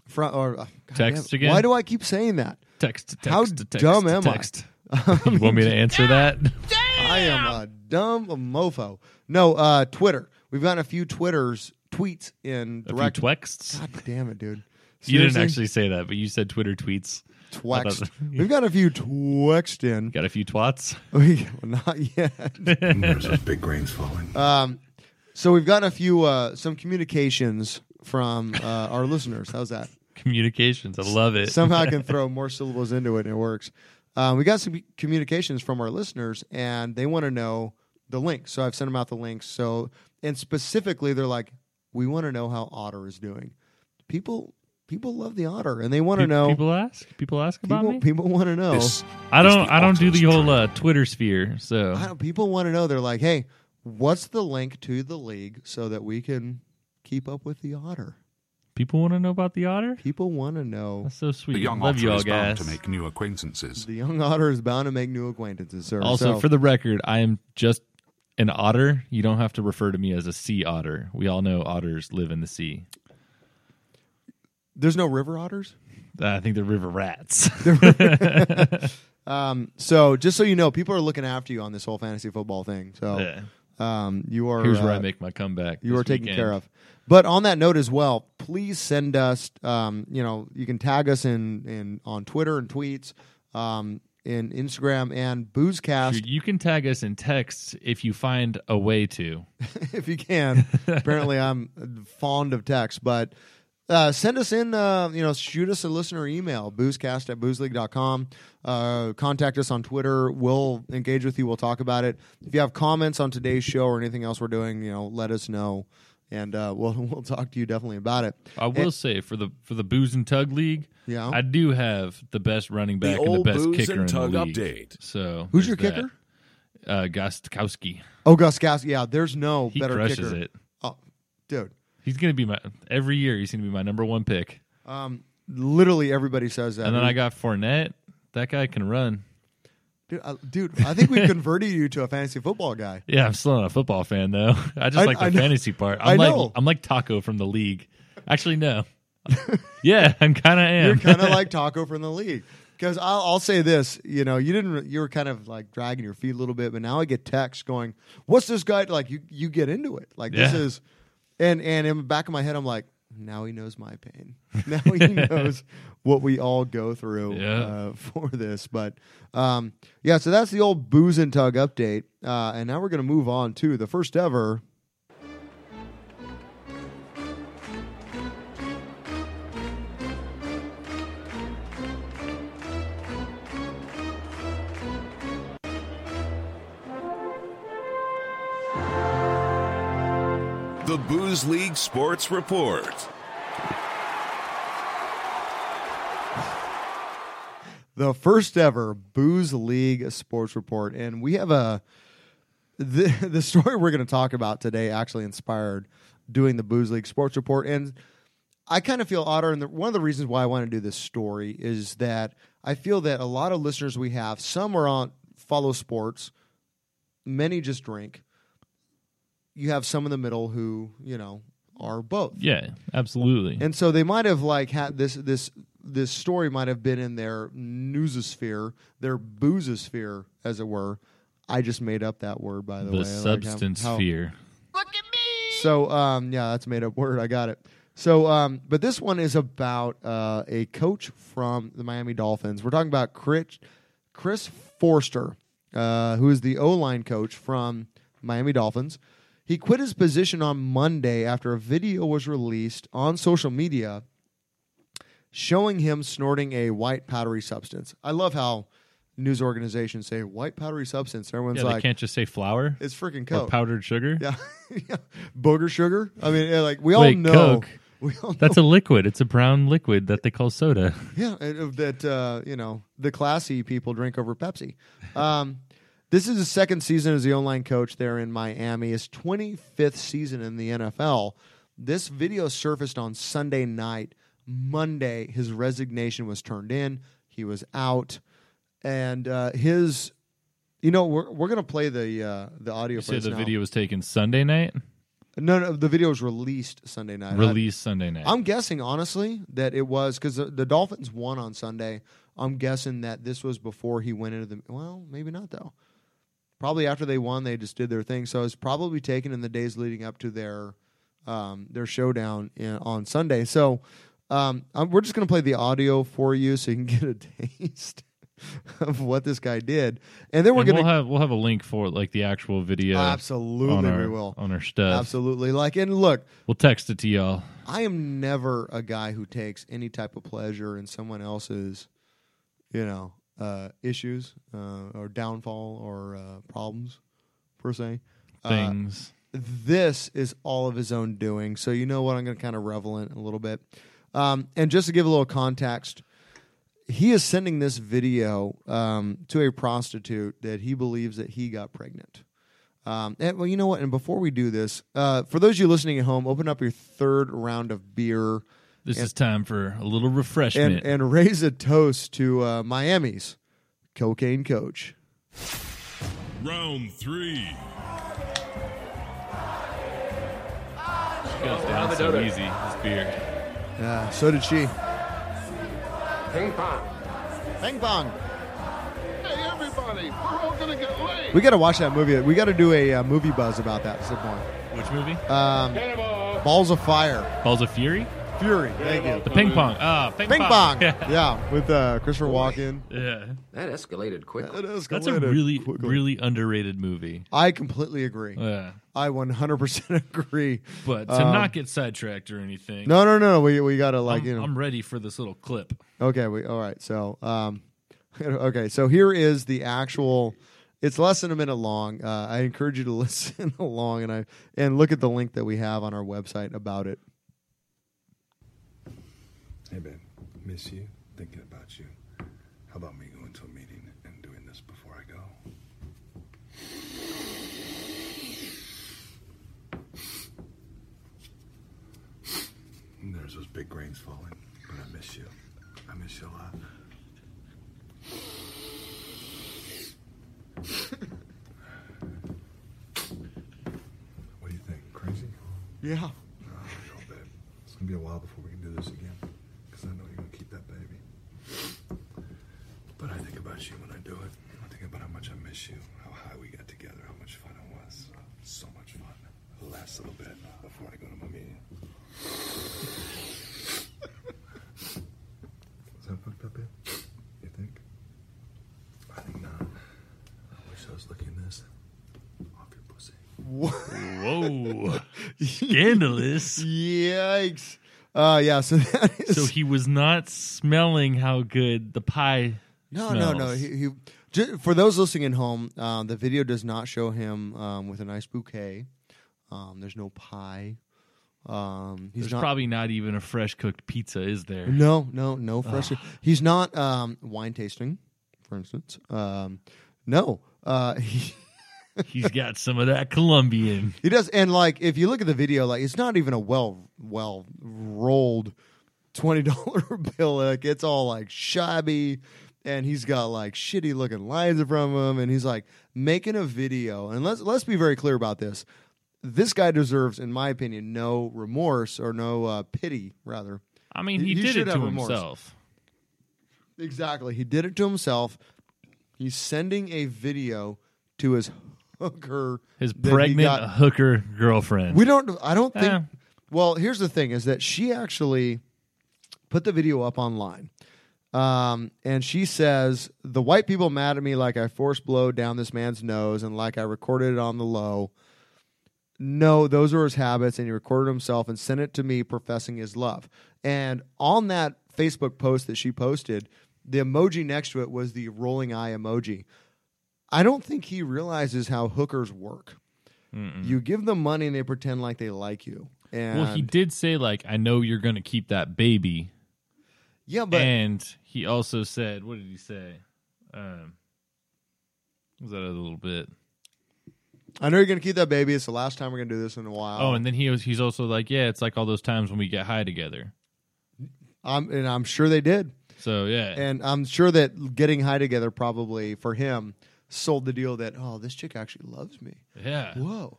from. Or, uh, text again? Why do I keep saying that? Text, text, How text. How dumb am text. I? You want me to answer that? Damn! I am a dumb mofo. No, uh, Twitter. We've gotten a few Twitters, tweets in a direct. Twexts? God damn it, dude. Seriously? You didn't actually say that, but you said Twitter tweets. Twext. That... We've got a few twext in. Got a few twats? We, well, not yet. There's those big grains falling. Um, so we've gotten a few, uh, some communications from uh, our listeners. How's that? Communications. I love it. Somehow I can throw more syllables into it and it works. Uh, we got some communications from our listeners, and they want to know the links. So I've sent them out the links. So, and specifically, they're like, "We want to know how Otter is doing." People, people love the Otter, and they want to Pe- know. People ask. People ask about people, me. People want to know. This, I don't. I don't do the whole uh, Twitter sphere. So I don't, people want to know. They're like, "Hey, what's the link to the league so that we can keep up with the Otter?" People want to know about the Otter? People want to know. That's so sweet. The young Love Otter you all, is guys. Bound to make new acquaintances. The young Otter is bound to make new acquaintances, sir. Also, so, for the record, I am just an otter. You don't have to refer to me as a sea otter. We all know otters live in the sea. There's no river otters? Uh, I think they're river rats. um, so, just so you know, people are looking after you on this whole fantasy football thing. So, yeah. Um, you are. Here's where uh, I make my comeback. You are taken weekend. care of. But on that note as well, please send us. Um, you know, you can tag us in, in on Twitter and tweets, um, in Instagram and Boozecast. Dude, you can tag us in texts if you find a way to. If you can. Apparently, I'm fond of text, but uh, send us in. Uh, you know, shoot us a listener email: boozecast at boozeleague dot com. Uh, contact us on Twitter. We'll engage with you. We'll talk about it. If you have comments on today's show or anything else we're doing, you know, let us know, and uh, we'll we'll talk to you definitely about it. I will and, say for the for the Booze and Tug League, yeah, I do have the best running back the and the best Booze kicker and Tug in the league. Update. So who's your that. kicker? Uh, Gostkowski. Oh, Gostkowski. Yeah, there's no he better crushes kicker. It. Oh, dude, he's gonna be my every year. He's gonna be my number one pick. Um, literally everybody says that. And then I got Fournette. That guy can run. Dude, I, dude, I think we converted you to a fantasy football guy. Yeah, I'm still not a football fan, though. I just I, like the I fantasy know. part. I'm I like, know. I'm like Taco from the league. Actually, no. Yeah, I'm kind of am. You're kind of like Taco from the league. Because I'll, I'll say this, you know, you didn't. You were kind of like dragging your feet a little bit, but now I get texts going, "What's this guy like?" You you get into it. Like yeah. this is, and and in the back of my head, I'm like, now he knows my pain. Now he knows what we all go through yeah. uh, for this. But, um, yeah, so that's the old Booze and Tug update. Uh, and now we're going to move on to the first ever. The Booze League Sports Report. The first ever Booze League Sports Report. And we have a... The, the story we're going to talk about today actually inspired doing the Booze League Sports Report. And I kind of feel, Otter, and the, one of the reasons why I want to do this story is that I feel that a lot of listeners we have, some are on follow sports, many just drink. You have some in the middle who, you know, are both. Yeah, absolutely. And so they might have like had this this this story might have been in their newsosphere, their boozosphere, as it were. I just made up that word, by the, the way. The substance like how, how, sphere. Look at me. So um, yeah, that's a made up word. I got it. So um, but this one is about uh, a coach from the Miami Dolphins. We're talking about Chris, Chris Forster, uh, who is the O-line coach from Miami Dolphins. He quit his position on Monday after a video was released on social media showing him snorting a white powdery substance. I love how news organizations say white powdery substance. Everyone's yeah, they like, can't just say flour. It's freaking Coke. Or powdered sugar. Yeah, yeah. Booger sugar. I mean, like we all Wait, know. Coke. We all know. That's a liquid. It's a brown liquid that they call soda. Yeah, it, that uh, you know the classy people drink over Pepsi. Um, this is his second season as the online coach there in Miami. His twenty-fifth season in the N F L. This video surfaced on Sunday night. Monday, his resignation was turned in. He was out, and uh, his, you know, we're we're gonna play the uh, the audio. You say the now. video was taken Sunday night. No, no, the video was released Sunday night. Released I, Sunday night. I'm guessing, honestly, that it was because the, the Dolphins won on Sunday. I'm guessing that this was before he went into the. Well, maybe not though. Probably after they won, they just did their thing. So it's probably taken in the days leading up to their um, their showdown in, on Sunday. So. Um, I'm, we're just going to play the audio for you so you can get a taste of what this guy did, and then we're going to we'll have we'll have a link for like the actual video. Absolutely, our, we will on our stuff. Absolutely, like and look, we'll text it to y'all. I am never a guy who takes any type of pleasure in someone else's, you know, uh, issues uh, or downfall or uh, problems per se. Things. Uh, this is all of his own doing, so you know what? I'm going to kind of revel in a little bit. Um, and just to give a little context, he is sending this video um, to a prostitute that he believes that he got pregnant. Um, and, well, you know what? And before we do this, uh, for those of you listening at home, open up your third round of beer. This and, is time for a little refreshment. And, and raise a toast to uh, Miami's cocaine coach. Round three. She goes down so easy, this beer. Yeah, so did she. Ping pong. Ping pong. Hey, everybody, we're all going to get laid. We got to watch that movie. We got to do a uh, movie buzz about that at some point. Which movie? Um, Balls of Fire. Balls of Fury? Fury, thank you. The ping pong. Uh, ping, ping pong. pong. Yeah. yeah, with uh, Christopher Walken. Yeah. That escalated quickly. That escalated That's a really, quickly. really underrated movie. I completely agree. Yeah. I one hundred percent agree. But to um, not get sidetracked or anything. No, no, no. We we got to like, I'm, you know. I'm ready for this little clip. Okay. We all right. So, um, okay. So here is the actual. It's less than a minute long. Uh, I encourage you to listen along and I and look at the link that we have on our website about it. Hey, babe. Miss you. Thinking about you. How about me going to a meeting and doing this before I go? And there's those big grains falling, but I miss you. I miss you a lot. What do you think? Crazy? Yeah. Oh, no, babe. It's going to be a while before we can do this again. I know you're going to keep that baby. But I think about you when I do it. I think about how much I miss you, how high we got together, how much fun it was. So much fun. The last little bit before I go to my meeting. Was that fucked up, babe? You think? I think not. I wish I was looking this. Off your pussy. What? Whoa. Scandalous. Yikes. Uh, yeah, so that is... So he was not smelling how good the pie No, smells. no, no. He, he, for those listening at home, uh, the video does not show him um, with a nice bouquet. Um, there's no pie. Um, he's there's not, probably not even a fresh-cooked pizza, is there? No, no, no fresh. Ugh. He's not um, wine tasting, for instance. Um, no. Uh, he He's got some of that Colombian. He does, and like if you look at the video, like it's not even a well, well rolled twenty dollar bill. Like it's all like shabby, and he's got like shitty looking lines from him, and he's like making a video. And let's let's be very clear about this. This guy deserves, in my opinion, no remorse or no uh, pity. Rather, I mean, he, he did it to remorse. himself. Exactly, he did it to himself. He's sending a video to his. Hooker, his pregnant got, hooker girlfriend. We don't. I don't think. Eh. Well, here's the thing: is that she actually put the video up online, um, and she says the white people mad at me like I forced blow down this man's nose and like I recorded it on the low. No, those are his habits, and he recorded himself and sent it to me, professing his love. And on that Facebook post that she posted, the emoji next to it was the rolling eye emoji. I don't think he realizes how hookers work. Mm-mm. You give them money and they pretend like they like you. And well, he did say, like, I know you're going to keep that baby. Yeah, but... And he also said, what did he say? Um, was that a little bit? I know you're going to keep that baby. It's the last time we're going to do this in a while. Oh, and then he was, he's also like, yeah, it's like all those times when we get high together. I'm, and I'm sure they did. So, yeah. And I'm sure that getting high together probably, for him, sold the deal that, oh, this chick actually loves me. Yeah. Whoa.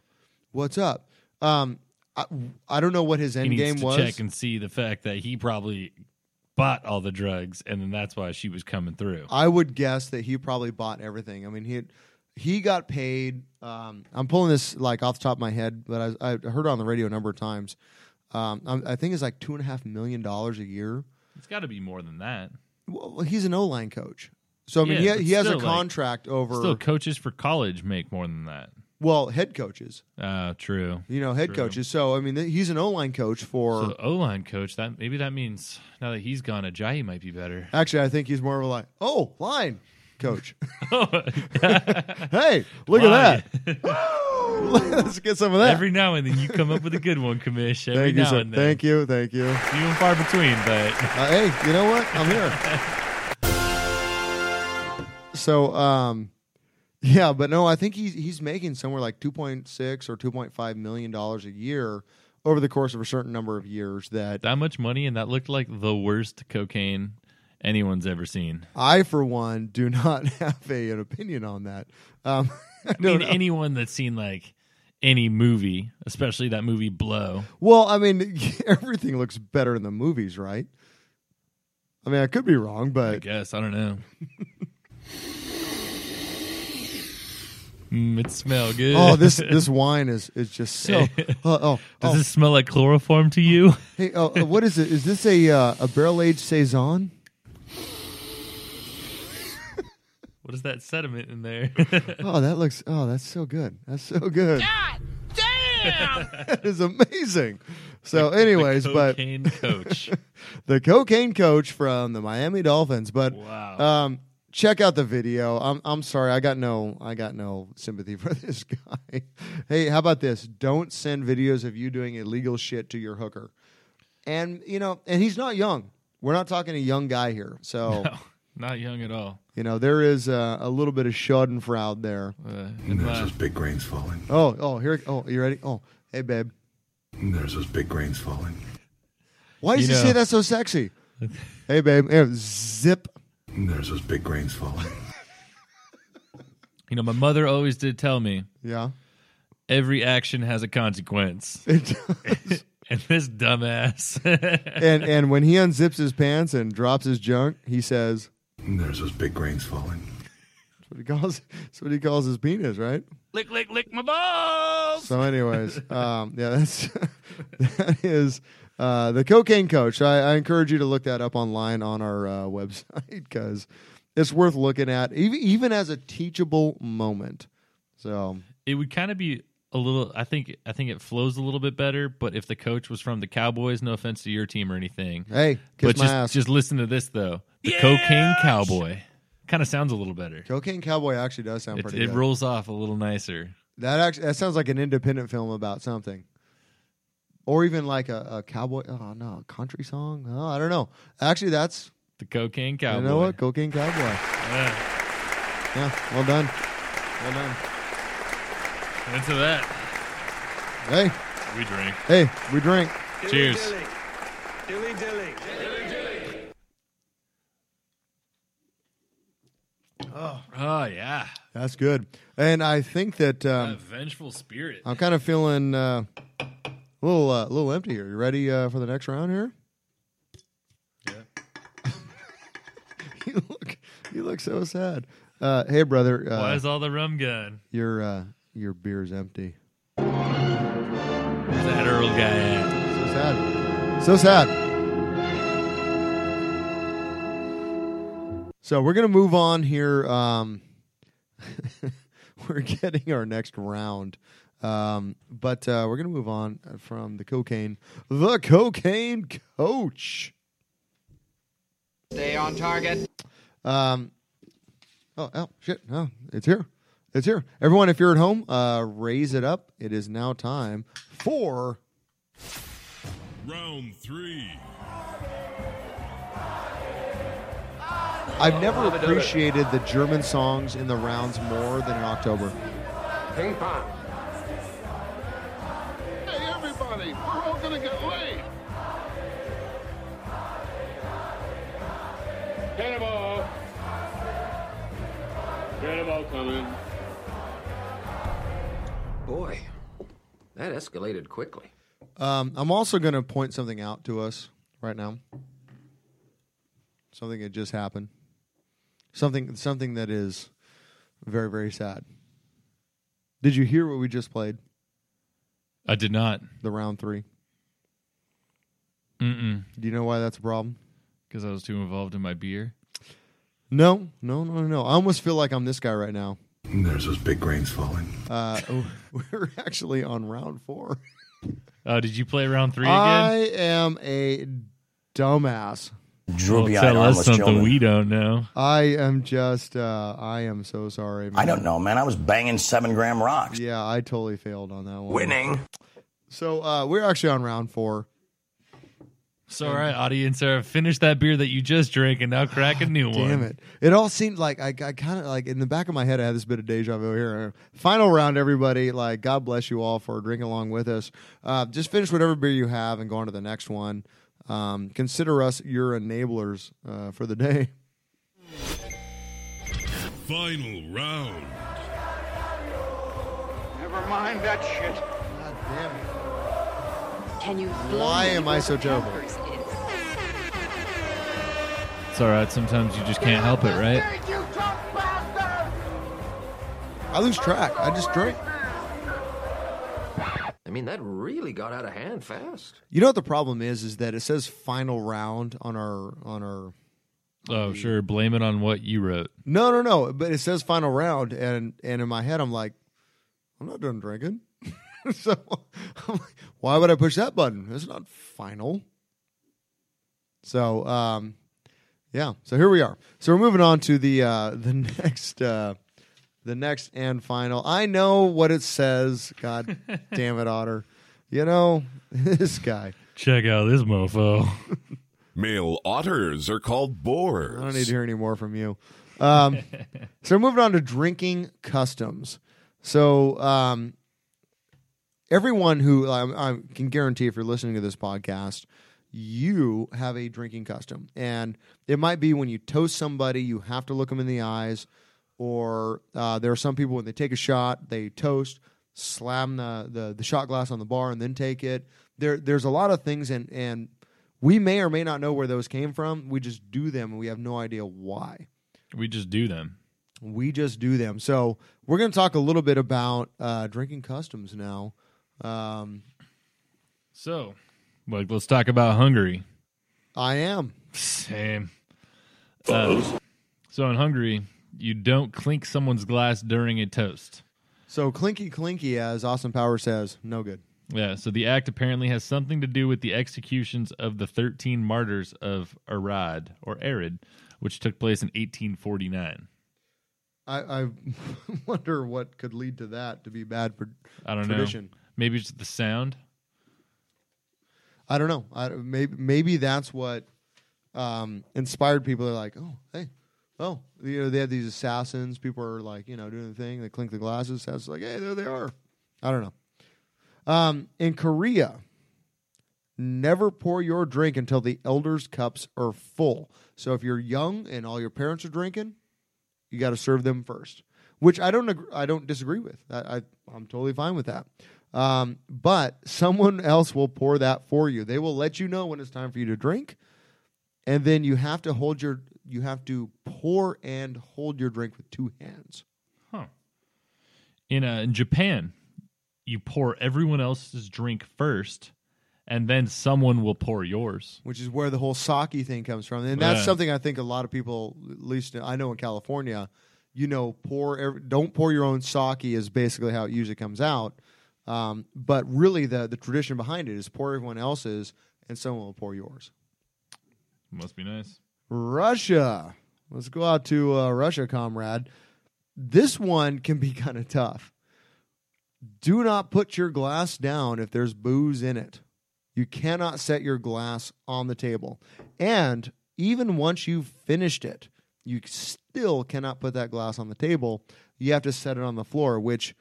What's up? Um, I, I don't know what his end game was. He needs to check and see the fact that he probably bought all the drugs, and then that's why she was coming through. I would guess that he probably bought everything. I mean, he had, he got paid. Um, I'm pulling this like off the top of my head, but I, I heard it on the radio a number of times. Um, I think it's like two and a half million dollars a year. It's got to be more than that. Well, he's an O-line coach, so I mean, yeah, he, he has a contract like, over. Still, coaches for college make more than that. Well, head coaches. Uh, true. You know, head true. coaches. So I mean, th- he's an O-line coach for. So O-line coach. That maybe that means now that he's gone, Ajayi might be better. Actually, I think he's more of a like oh line coach. oh, hey, look line. at that. Let's get some of that. Every now and then you come up with a good one, Commish. Every thank you, now sir. and then. Thank you, thank you. Few and far between, but... Uh, hey, you know what? I'm here. so, um, yeah, but no, I think he's, he's making somewhere like two point six or two point five million dollars a year over the course of a certain number of years. That that much money, and that looked like the worst cocaine anyone's ever seen. I, for one, do not have a, an opinion on that. Um, I, I mean, know. anyone that's seen, like, any movie, especially that movie Blow. Well, I mean, everything looks better in the movies, right? I mean, I could be wrong, but... I guess. I don't know. mm, it smells good. Oh, this this wine is, is just so... Hey. Oh, oh, Does oh. this smell like chloroform to you? Hey, oh, what is it? Is this a, uh, a barrel-aged Saison? What is that sediment in there? oh, that looks, oh, that's so good. That's so good. God damn! That is amazing. So anyways, the cocaine but. cocaine coach. the cocaine coach from the Miami Dolphins. But wow. um, check out the video. I'm I'm sorry. I got no, I got no sympathy for this guy. Hey, how about this? Don't send videos of you doing illegal shit to your hooker. And, you know, and he's not young. We're not talking a young guy here. So. No. Not young at all. You know, there is uh, a little bit of schadenfreude there. Uh, and there's those big grains falling. Oh, oh, here. Oh, you ready? Oh, hey, babe. And there's those big grains falling. Why does you he know. say that so sexy? Hey, babe. Hey, zip. And there's those big grains falling. You know, my mother always did tell me. Yeah. Every action has a consequence. It does. And this dumbass. and, and when he unzips his pants and drops his junk, he says... And there's those big grains falling. That's what he calls. That's what he calls his penis, right? Lick, lick, lick my balls. So, anyways, um, yeah, that's that is uh, the cocaine coach. I, I encourage you to look that up online on our uh, website because it's worth looking at, even even as a teachable moment. So it would kind of be a little. I think I think it flows a little bit better. But if the coach was from the Cowboys, no offense to your team or anything. Hey, kiss but my just, ass. Just listen to this though. The yes! Cocaine Cowboy. Kind of sounds a little better. Cocaine Cowboy actually does sound it, pretty it good. It rolls off a little nicer. That actually that sounds like an independent film about something. Or even like a, a cowboy, oh no, a country song. Oh, I don't know. Actually, that's... The Cocaine Cowboy. You know what? Cocaine Cowboy. Yeah. Yeah, well done. Well done. Into that. Hey. We drink. Hey, we drink. Dilly Cheers. Dilly dilly. dilly, dilly. Oh. oh, yeah. That's good. And I think that... Um, vengeful spirit. I'm kind of feeling uh, a little uh, a little empty here. You ready uh, for the next round here? Yeah. you, look, you look so sad. Uh, hey, brother. Uh, Why is all the rum gone? Your, uh, your beer's empty. Where's that Earl guy at? So sad. So sad. So we're going to move on here. Um, we're getting our next round. Um, but uh, we're going to move on from the cocaine. The cocaine coach. Stay on target. Um. Oh, oh shit. No, it's here. It's here. Everyone, if you're at home, uh, raise it up. It is now time for... Round three. I've never appreciated the German songs in the rounds more than in October. Ping pong. Hey, everybody, we're all going to get laid. Cannonball. Cannonball coming. Boy, that escalated quickly. Um, I'm also going to point something out to us right now. Something that just happened. Something something that is very, very sad. Did you hear what we just played? I did not. The round three. Mm-mm. Do you know why that's a problem? Because I was too involved in my beer? No, no, no, no. I almost feel like I'm this guy right now. And there's those big grains falling. Uh, we're actually on round four. Oh, uh, did you play round three again? I am a dumbass. Droopy well, tell us something children. We don't know. I am just, uh, I am so sorry, man. I don't know, man. I was banging seven gram rocks. Yeah, I totally failed on that one. Winning. So uh, we're actually on round four. So all right, audience, uh, finish that beer that you just drank and now crack a new Damn one. Damn it. It all seemed like, I, I kind of like, in the back of my head, I had this bit of deja vu here. Final round, everybody. Like, God bless you all for drinking along with us. Uh, just finish whatever beer you have and go on to the next one. Um, consider us your enablers uh, for the day. Final round. Never mind that shit. God damn it. Can you Why am I so terrible? Is. It's all right. Sometimes you just can't help it, right? I lose track. I just drink. I mean, that really got out of hand fast. You know what the problem is, is that it says final round on our... on our. Oh, sure. Blame it on what you wrote. No, no, no. But it says final round, and, and in my head, I'm like, I'm not done drinking. So I'm like, why would I push that button? It's not final. So, um, yeah. So here we are. So we're moving on to the uh, the next... Uh, The next and final. I know what it says. God damn it, Otter. You know, this guy. Check out this mofo. Male otters are called boars. I don't need to hear any more from you. Um, so we're moving on to drinking customs. So um, everyone who, I, I can guarantee if you're listening to this podcast, you have a drinking custom. And it might be when you toast somebody, you have to look them in the eyes. Or uh, there are some people when they take a shot, they toast, slam the, the, the shot glass on the bar, and then take it. There, there's a lot of things, and, and we may or may not know where those came from. We just do them, and we have no idea why. We just do them. We just do them. So we're going to talk a little bit about uh, drinking customs now. Um, so like, let's talk about Hungary. I am. Same. Uh, so in Hungary... You don't clink someone's glass during a toast. So clinky clinky, as Austin Powers says, no good. Yeah, so the act apparently has something to do with the executions of the thirteen martyrs of Arad, or Arad, which took place in eighteen forty-nine. I, I wonder what could lead to that to be bad for I don't tradition. Know. Maybe it's the sound? I don't know. I, maybe, maybe that's what um, inspired people. They're like, oh, hey. Oh, you know, they had these assassins. People are like, you know, doing the thing. They clink the glasses. That's like, hey, there they are. I don't know. Um, in Korea, never pour your drink until the elders' cups are full. So if you're young and all your parents are drinking, you got to serve them first. Which I don't, ag- I don't disagree with. I, I, I'm totally fine with that. Um, but someone else will pour that for you. They will let you know when it's time for you to drink, and then you have to hold your. You have to pour and hold your drink with two hands. Huh. In, uh, in Japan, you pour everyone else's drink first, and then someone will pour yours. Which is where the whole sake thing comes from. And that's yeah. something I think a lot of people, at least I know in California, you know, pour every, don't pour your own sake is basically how it usually comes out. Um, but really the, the tradition behind it is pour everyone else's, and someone will pour yours. Must be nice. Russia. Let's go out to uh, Russia, comrade. This one can be kind of tough. Do not put your glass down if there's booze in it. You cannot set your glass on the table. And even once you've finished it, you still cannot put that glass on the table. You have to set it on the floor, which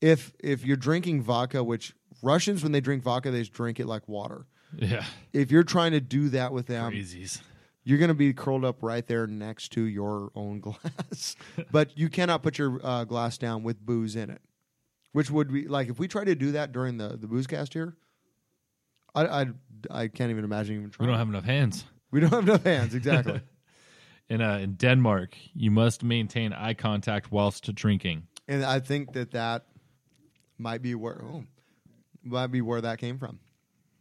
if if you're drinking vodka, which Russians, when they drink vodka, they just drink it like water. Yeah. If you're trying to do that with them, crazies, you're going to be curled up right there next to your own glass. But you cannot put your uh, glass down with booze in it, which would be like if we tried to do that during the, the booze cast here, I, I, I can't even imagine even trying. We don't have enough hands. We don't have enough hands, exactly. In uh, in Denmark, you must maintain eye contact whilst drinking. And I think that that might be where oh, might be where that came from.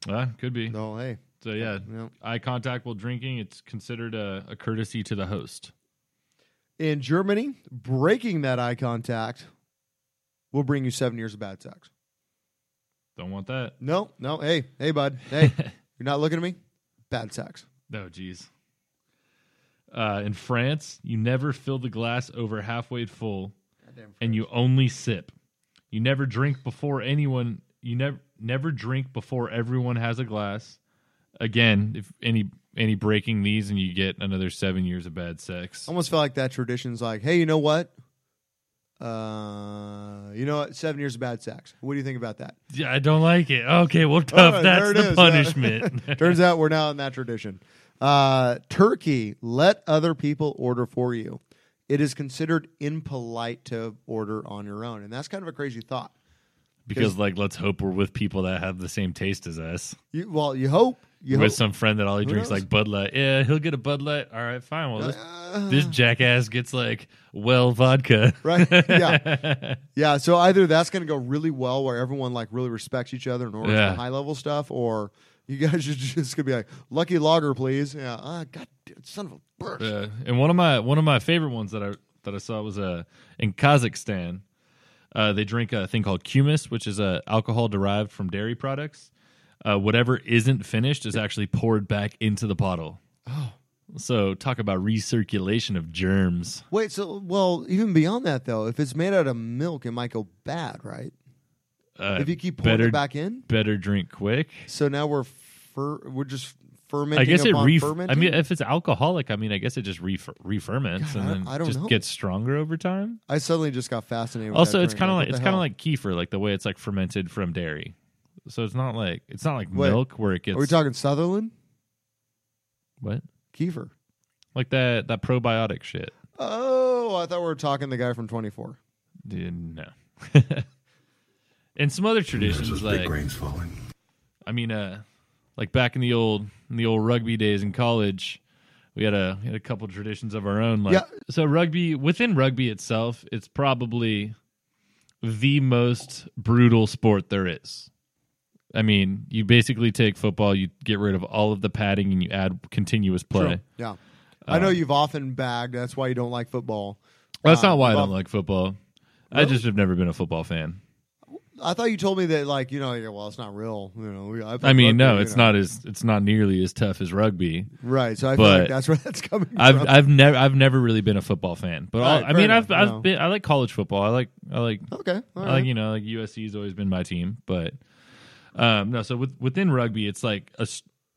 Uh, could be. Oh, hey. So, yeah, yeah, eye contact while drinking, it's considered a, a courtesy to the host. In Germany, breaking that eye contact will bring you seven years of bad sex. Don't want that. No, no. Hey, hey, bud. Hey, you're not looking at me? Bad sex. No, geez. Uh, in France, you never fill the glass over halfway full, and you only sip. You never drink before anyone. You never never drink before everyone has a glass. Again, if any any breaking these, and you get another seven years of bad sex. I almost feel like that tradition's like, hey, you know what? Uh, you know what? Seven years of bad sex. What do you think about that? Yeah, I don't like it. Okay, well, tough. Right, that's the is. punishment. Turns out we're now in that tradition. Uh, Turkey, let other people order for you. It is considered impolite to order on your own. And that's kind of a crazy thought. Because, like, let's hope we're with people that have the same taste as us. You, well, you hope. You with hope. Some friend that all he Who drinks knows? Like Bud Light. Yeah, he'll get a Bud Light. All right, fine. Well, this, uh, this jackass gets, like, well, vodka. Right, yeah. Yeah, so either that's going to go really well where everyone, like, really respects each other and orders yeah. the high-level stuff, or... You guys are just gonna be like, "Lucky lager, please." Yeah, uh, God, dude, son of a burst. Yeah. And one of my one of my favorite ones that I that I saw was uh, in Kazakhstan. Uh, they drink a thing called kumis, which is a uh, alcohol derived from dairy products. Uh, whatever isn't finished is actually poured back into the bottle. Oh, so talk about recirculation of germs. Wait, so well, even beyond that though, if it's made out of milk, it might go bad, right? Uh, if you keep pouring better, it back in, better drink quick. So now we're fer- we're just fermenting. I guess it re- fermenting? I mean, if it's alcoholic, I mean, I guess it just re- re-ferments God, and I, then I don't just know. Gets stronger over time. I suddenly just got fascinated. With also, that it's kind of like, like it's kind of like kefir, like the way it's like fermented from dairy. So it's not like it's not like Wait, milk where it gets. Are we talking Sutherland? What kefir? Like that that probiotic shit. Oh, I thought we were talking the guy from twenty-four. Dude, no. And some other traditions, like I mean, uh, like back in the old in the old rugby days in college, we had a we had a couple traditions of our own. Like, yeah. So rugby within rugby itself, it's probably the most brutal sport there is. I mean, you basically take football, you get rid of all of the padding, and you add continuous play. True. Yeah, uh, I know you've often bagged. That's why you don't like football. Well, that's uh, not why well, I don't like football. Really? I just have never been a football fan. I thought you told me that, like, you know, well, it's not real. You know, I, I mean, rugby, no, it's know. not as it's not nearly as tough as rugby, right? So I feel like that's where that's coming I've, from. I've never, I've never really been a football fan, but right, all, I mean, enough, I've, I've no. been, I like college football. I like, I like, okay, all I right. like, you know, like U S C has always been my team, but um, no. So with, within rugby, it's like a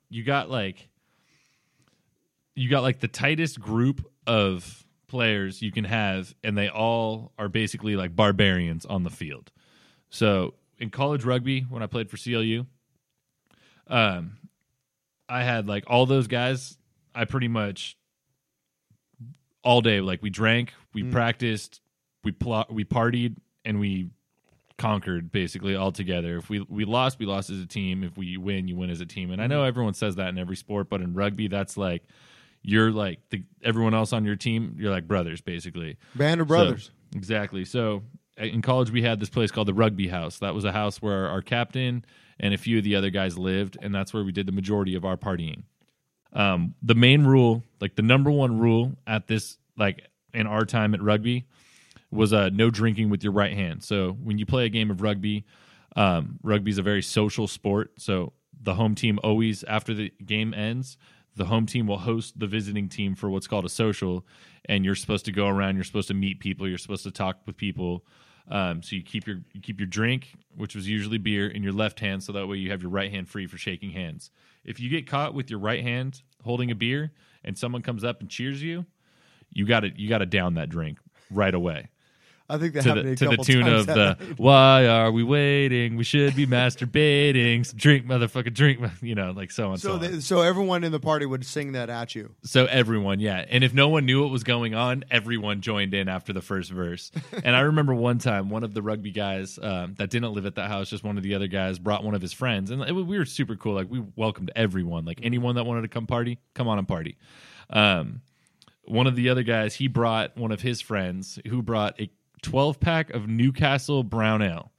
you got like you got like the tightest group of players you can have, and they all are basically like barbarians on the field. So in college rugby, when I played for C L U, um, I had like all those guys. I pretty much all day, like we drank, we mm. practiced, we pl- we partied, and we conquered basically all together. If we we lost, we lost as a team. If we win, you win as a team. And I know everyone says that in every sport, but in rugby, that's like you're like the, everyone else on your team. You're like brothers, basically. Band of brothers. So, exactly. So. In college, we had this place called the Rugby House. That was a house where our captain and a few of the other guys lived, and that's where we did the majority of our partying. Um, the main rule, like the number one rule at this, like in our time at rugby, was uh, no drinking with your right hand. So when you play a game of rugby, um, rugby is a very social sport. So the home team always, after the game ends, the home team will host the visiting team for what's called a social, and you're supposed to go around, you're supposed to meet people, you're supposed to talk with people. Um, so you keep your you keep your drink, which was usually beer, in your left hand, so that way you have your right hand free for shaking hands. If you get caught with your right hand holding a beer and someone comes up and cheers you, you got to you got to down that drink right away. I think that to happened the, a to couple the tune times of the night. Why are we waiting? We should be masturbating. So drink, motherfucker, drink. You know, like so on. So, so, they, on. So everyone in the party would sing that at you. So everyone, yeah. And if no one knew what was going on, everyone joined in after the first verse. And I remember one time, one of the rugby guys um, that didn't live at that house, just one of the other guys, brought one of his friends, and it, we were super cool. Like we welcomed everyone, like anyone that wanted to come party, come on and party. Um, one of the other guys, he brought one of his friends who brought a twelve pack of Newcastle brown ale.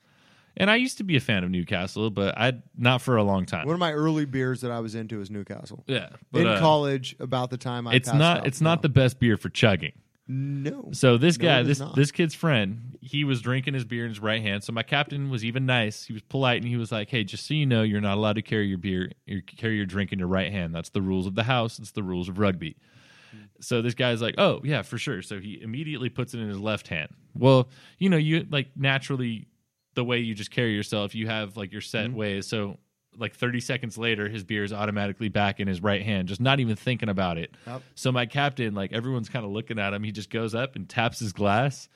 And I used to be a fan of Newcastle, but I not for a long time. One of my early beers that I was into is Newcastle. Yeah. But, in uh, college, about the time I it's passed not out. It's no. not the best beer for chugging. No. So this no, guy, this not. this kid's friend, he was drinking his beer in his right hand. So my captain was even nice. He was polite, and he was like, "Hey, just so you know, you're not allowed to carry your beer, you carry your drink in your right hand. That's the rules of the house. It's the rules of rugby." So this guy's like, "Oh, yeah, for sure." So he immediately puts it in his left hand. Well, you know, you like naturally the way you just carry yourself, you have like your set mm-hmm. ways. So like thirty seconds later, his beer is automatically back in his right hand, just not even thinking about it. Yep. So my captain, like everyone's kind of looking at him. He just goes up and taps his glass.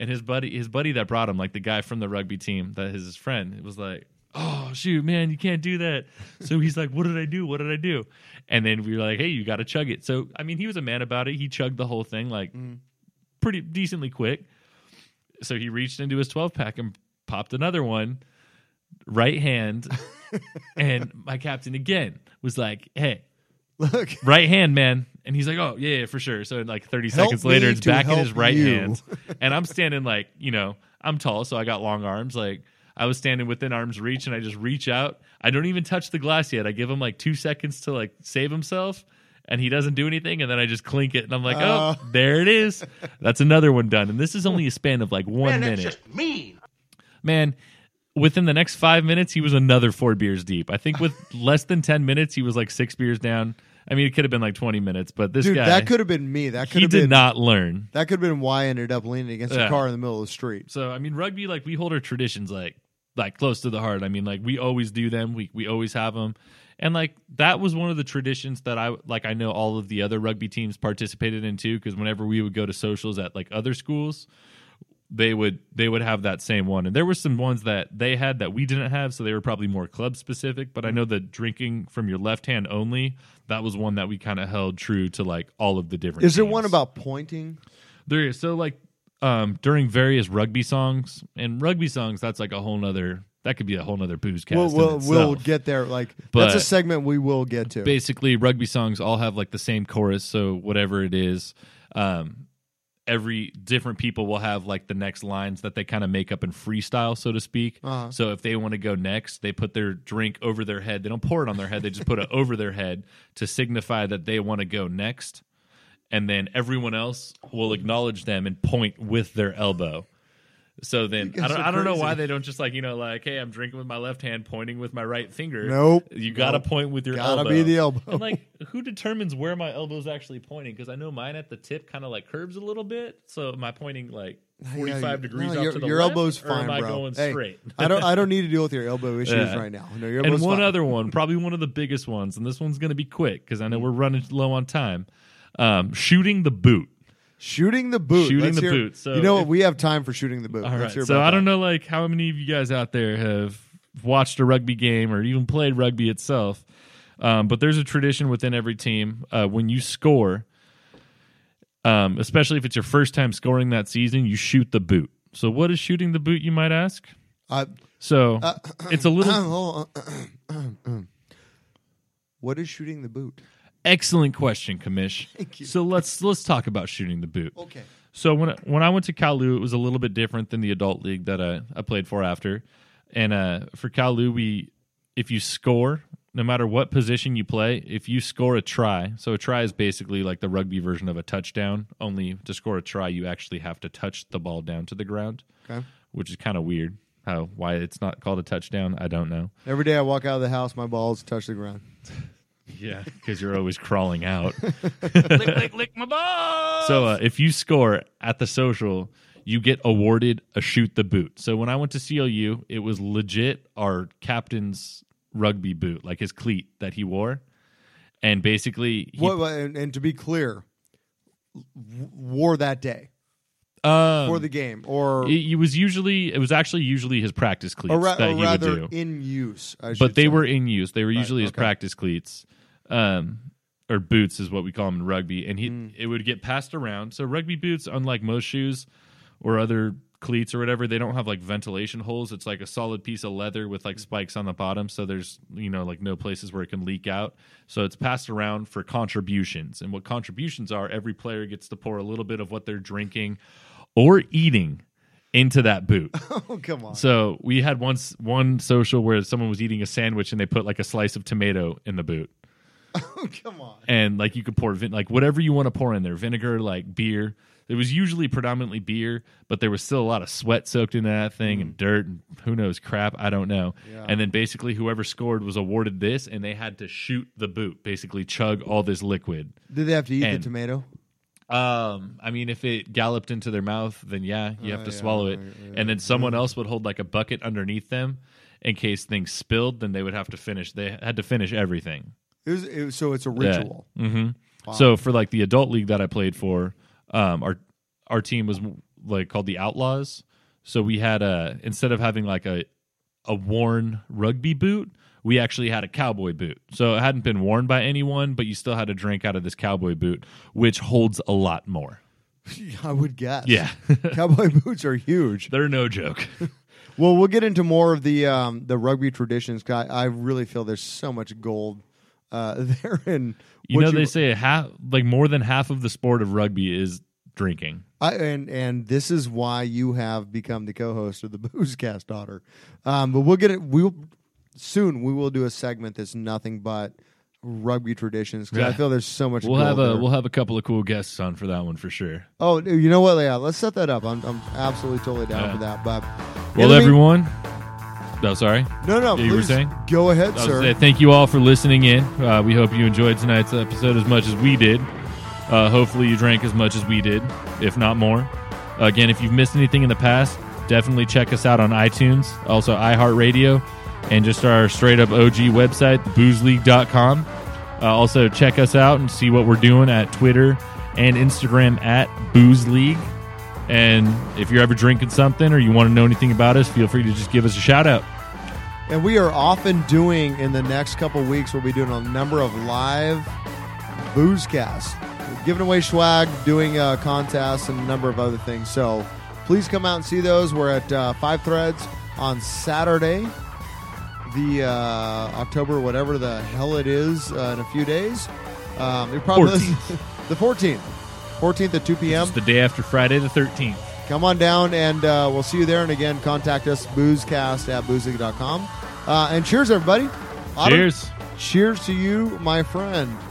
And his buddy, his buddy that brought him, like the guy from the rugby team that is his friend, it was like, "Oh, shoot, man, you can't do that." So he's like, "What did I do? What did I do?" And then we were like, "Hey, you got to chug it." So, I mean, he was a man about it. He chugged the whole thing, like, mm. pretty decently quick. So he reached into his twelve-pack and popped another one, right hand. And my captain, again, was like, "Hey, look, right hand, man." And he's like, "Oh, yeah, yeah, for sure." So, like, thirty seconds later, it's back in his right hand. And I'm standing, like, you know, I'm tall, so I got long arms, like, I was standing within arm's reach, and I just reach out. I don't even touch the glass yet. I give him like two seconds to like save himself, and he doesn't do anything. And then I just clink it, and I'm like, uh. "Oh, there it is." That's another one done. And this is only a span of like one Man, minute. That's just mean. Man, within the next five minutes, he was another four beers deep. I think with less than ten minutes, he was like six beers down. I mean, it could have been like twenty minutes, but this Dude, guy... that could have been me. That could He have did been, not learn. That could have been why I ended up leaning against yeah. a car in the middle of the street. So, I mean, rugby, like, we hold our traditions, like, like close to the heart. I mean, like, we always do them. We we always have them. And, like, that was one of the traditions that I, like, I know all of the other rugby teams participated in, too, because whenever we would go to socials at, like, other schools, they would they would have that same one. And there were some ones that they had that we didn't have, so they were probably more club-specific. But I know that drinking from your left hand only, that was one that we kind of held true to, like, all of the different Is there teams. One about pointing? There is. So, like, um, during various rugby songs, and rugby songs, that's, like, a whole nother... That could be a whole nother booze cast. We'll, we'll, we'll get there. Like but that's a segment we will get to. Basically, rugby songs all have, like, the same chorus, so whatever it is... Um, every different people will have like the next lines that they kind of make up in freestyle, so to speak. Uh-huh. So if they want to go next, they put their drink over their head. They don't pour it on their head. They just put it over their head to signify that they want to go next. And then everyone else will acknowledge them and point with their elbow. So then I don't, I don't know why they don't just like, you know, like, "Hey, I'm drinking with my left hand, pointing with my right finger." Nope. You got to nope. point with your gotta elbow. Got to be the elbow. And like, who determines where my elbow is actually pointing? Because I know mine at the tip kind of like curves a little bit. So am I pointing like forty-five yeah, degrees no, up your, to the your left? Your elbow's fine, bro. Or am I bro. going hey, straight? I don't I don't need to deal with your elbow issues yeah. right now. No, your elbow's and one fine. Other one, probably one of the biggest ones, and this one's going to be quick because I know we're running low on time. Um, shooting the boot. Shooting the boot. Shooting Let's the hear, boot. So you know what? We have time for shooting the boot. All right. So that. I don't know like how many of you guys out there have watched a rugby game or even played rugby itself, um, but there's a tradition within every team uh, when you score, um, especially if it's your first time scoring that season, you shoot the boot. So what is shooting the boot, you might ask? Uh, so uh, it's a little... What is shooting the boot? Excellent question, Commish. Thank you. So let's let's talk about shooting the boot. Okay. So when I, when I went to C L U, it was a little bit different than the adult league that I, I played for after. And uh, for C L U, we if you score, no matter what position you play, if you score a try, so a try is basically like the rugby version of a touchdown, only to score a try, you actually have to touch the ball down to the ground, okay. Which is kind of weird. How why it's not called a touchdown, I don't know. Every day I walk out of the house, my balls touch the ground. Yeah, because you're always crawling out. lick, lick, lick my balls! So uh, if you score at the social, you get awarded a shoot the boot. So when I went to C L U, it was legit our captain's rugby boot, like his cleat that he wore. And basically... He well, and, and to be clear, wore that day um, for the game, or... It, it was usually... It was actually usually his practice cleats ra- that he would do. in use, I But they say. were in use. They were right, usually okay. his practice cleats, um, or boots is what we call them in rugby. And he mm. it would get passed around. So rugby boots, unlike most shoes or other cleats or whatever, they don't have like ventilation holes. It's like a solid piece of leather with like spikes on the bottom, so there's, you know, like no places where it can leak out. So it's passed around for contributions, and what contributions are, every player gets to pour a little bit of what they're drinking or eating into that boot. Oh, come on. So we had once one social where someone was eating a sandwich and they put like a slice of tomato in the boot. Oh, come on. And like you could pour vin- like whatever you want to pour in there, vinegar, like beer. It was usually predominantly beer, but there was still a lot of sweat soaked into that thing, mm. and dirt and who knows, crap, I don't know. Yeah. And then basically whoever scored was awarded this, and they had to shoot the boot, basically chug all this liquid. Did they have to eat and, the tomato? Um, I mean, if it galloped into their mouth, then yeah, you have uh, to yeah, swallow it. Yeah, yeah. And then someone else would hold like a bucket underneath them in case things spilled, then they would have to finish. They had to finish everything. It was, it was, so it's a ritual. Yeah. Mm-hmm. Wow. So for like the adult league that I played for, Um, our our team was like called the Outlaws, so we had a instead of having like a a worn rugby boot, we actually had a cowboy boot. So it hadn't been worn by anyone, but you still had to drink out of this cowboy boot, which holds a lot more. I would guess. Yeah, cowboy boots are huge. They're no joke. Well, we'll get into more of the um, the rugby traditions. I, I really feel there's so much gold uh, there in. You know, you, they say half, like more than half of the sport of rugby is drinking. I, and and this is why you have become the co-host of the Booze Cast, Otter. Um, but we'll get it. We'll soon we will do a segment that's nothing but rugby traditions, because yeah. I feel there's so much. We'll have a there. we'll have a couple of cool guests on for that one for sure. Oh, you know what? Yeah, let's set that up. I'm I'm absolutely totally down yeah. for that. But well, everyone. Mean, No, sorry. No, no, yeah, you were saying? Go ahead, sir. Say, thank you all for listening in. Uh, we hope you enjoyed tonight's episode as much as we did. Uh, hopefully you drank as much as we did, if not more. Uh, again, if you've missed anything in the past, definitely check us out on iTunes, also iHeartRadio, and just our straight-up O G website, booze league dot com. Uh, also, check us out and see what we're doing at Twitter and Instagram at Booze League. And if you're ever drinking something or you want to know anything about us, feel free to just give us a shout out. And we are often doing, in the next couple weeks, we'll be doing a number of live booze casts. We're giving away swag, doing uh, contests, and a number of other things. So please come out and see those. We're at uh, Five Threads on Saturday, the uh, October, whatever the hell it is, uh, in a few days. Um, you're probably fourteenth. The fourteenth. fourteenth at two p.m. It's the day after Friday the thirteenth. Come on down, and uh, we'll see you there. And again, contact us, boozecast at boozing dot com. Uh, and cheers, everybody. Autumn, cheers. Cheers to you, my friend.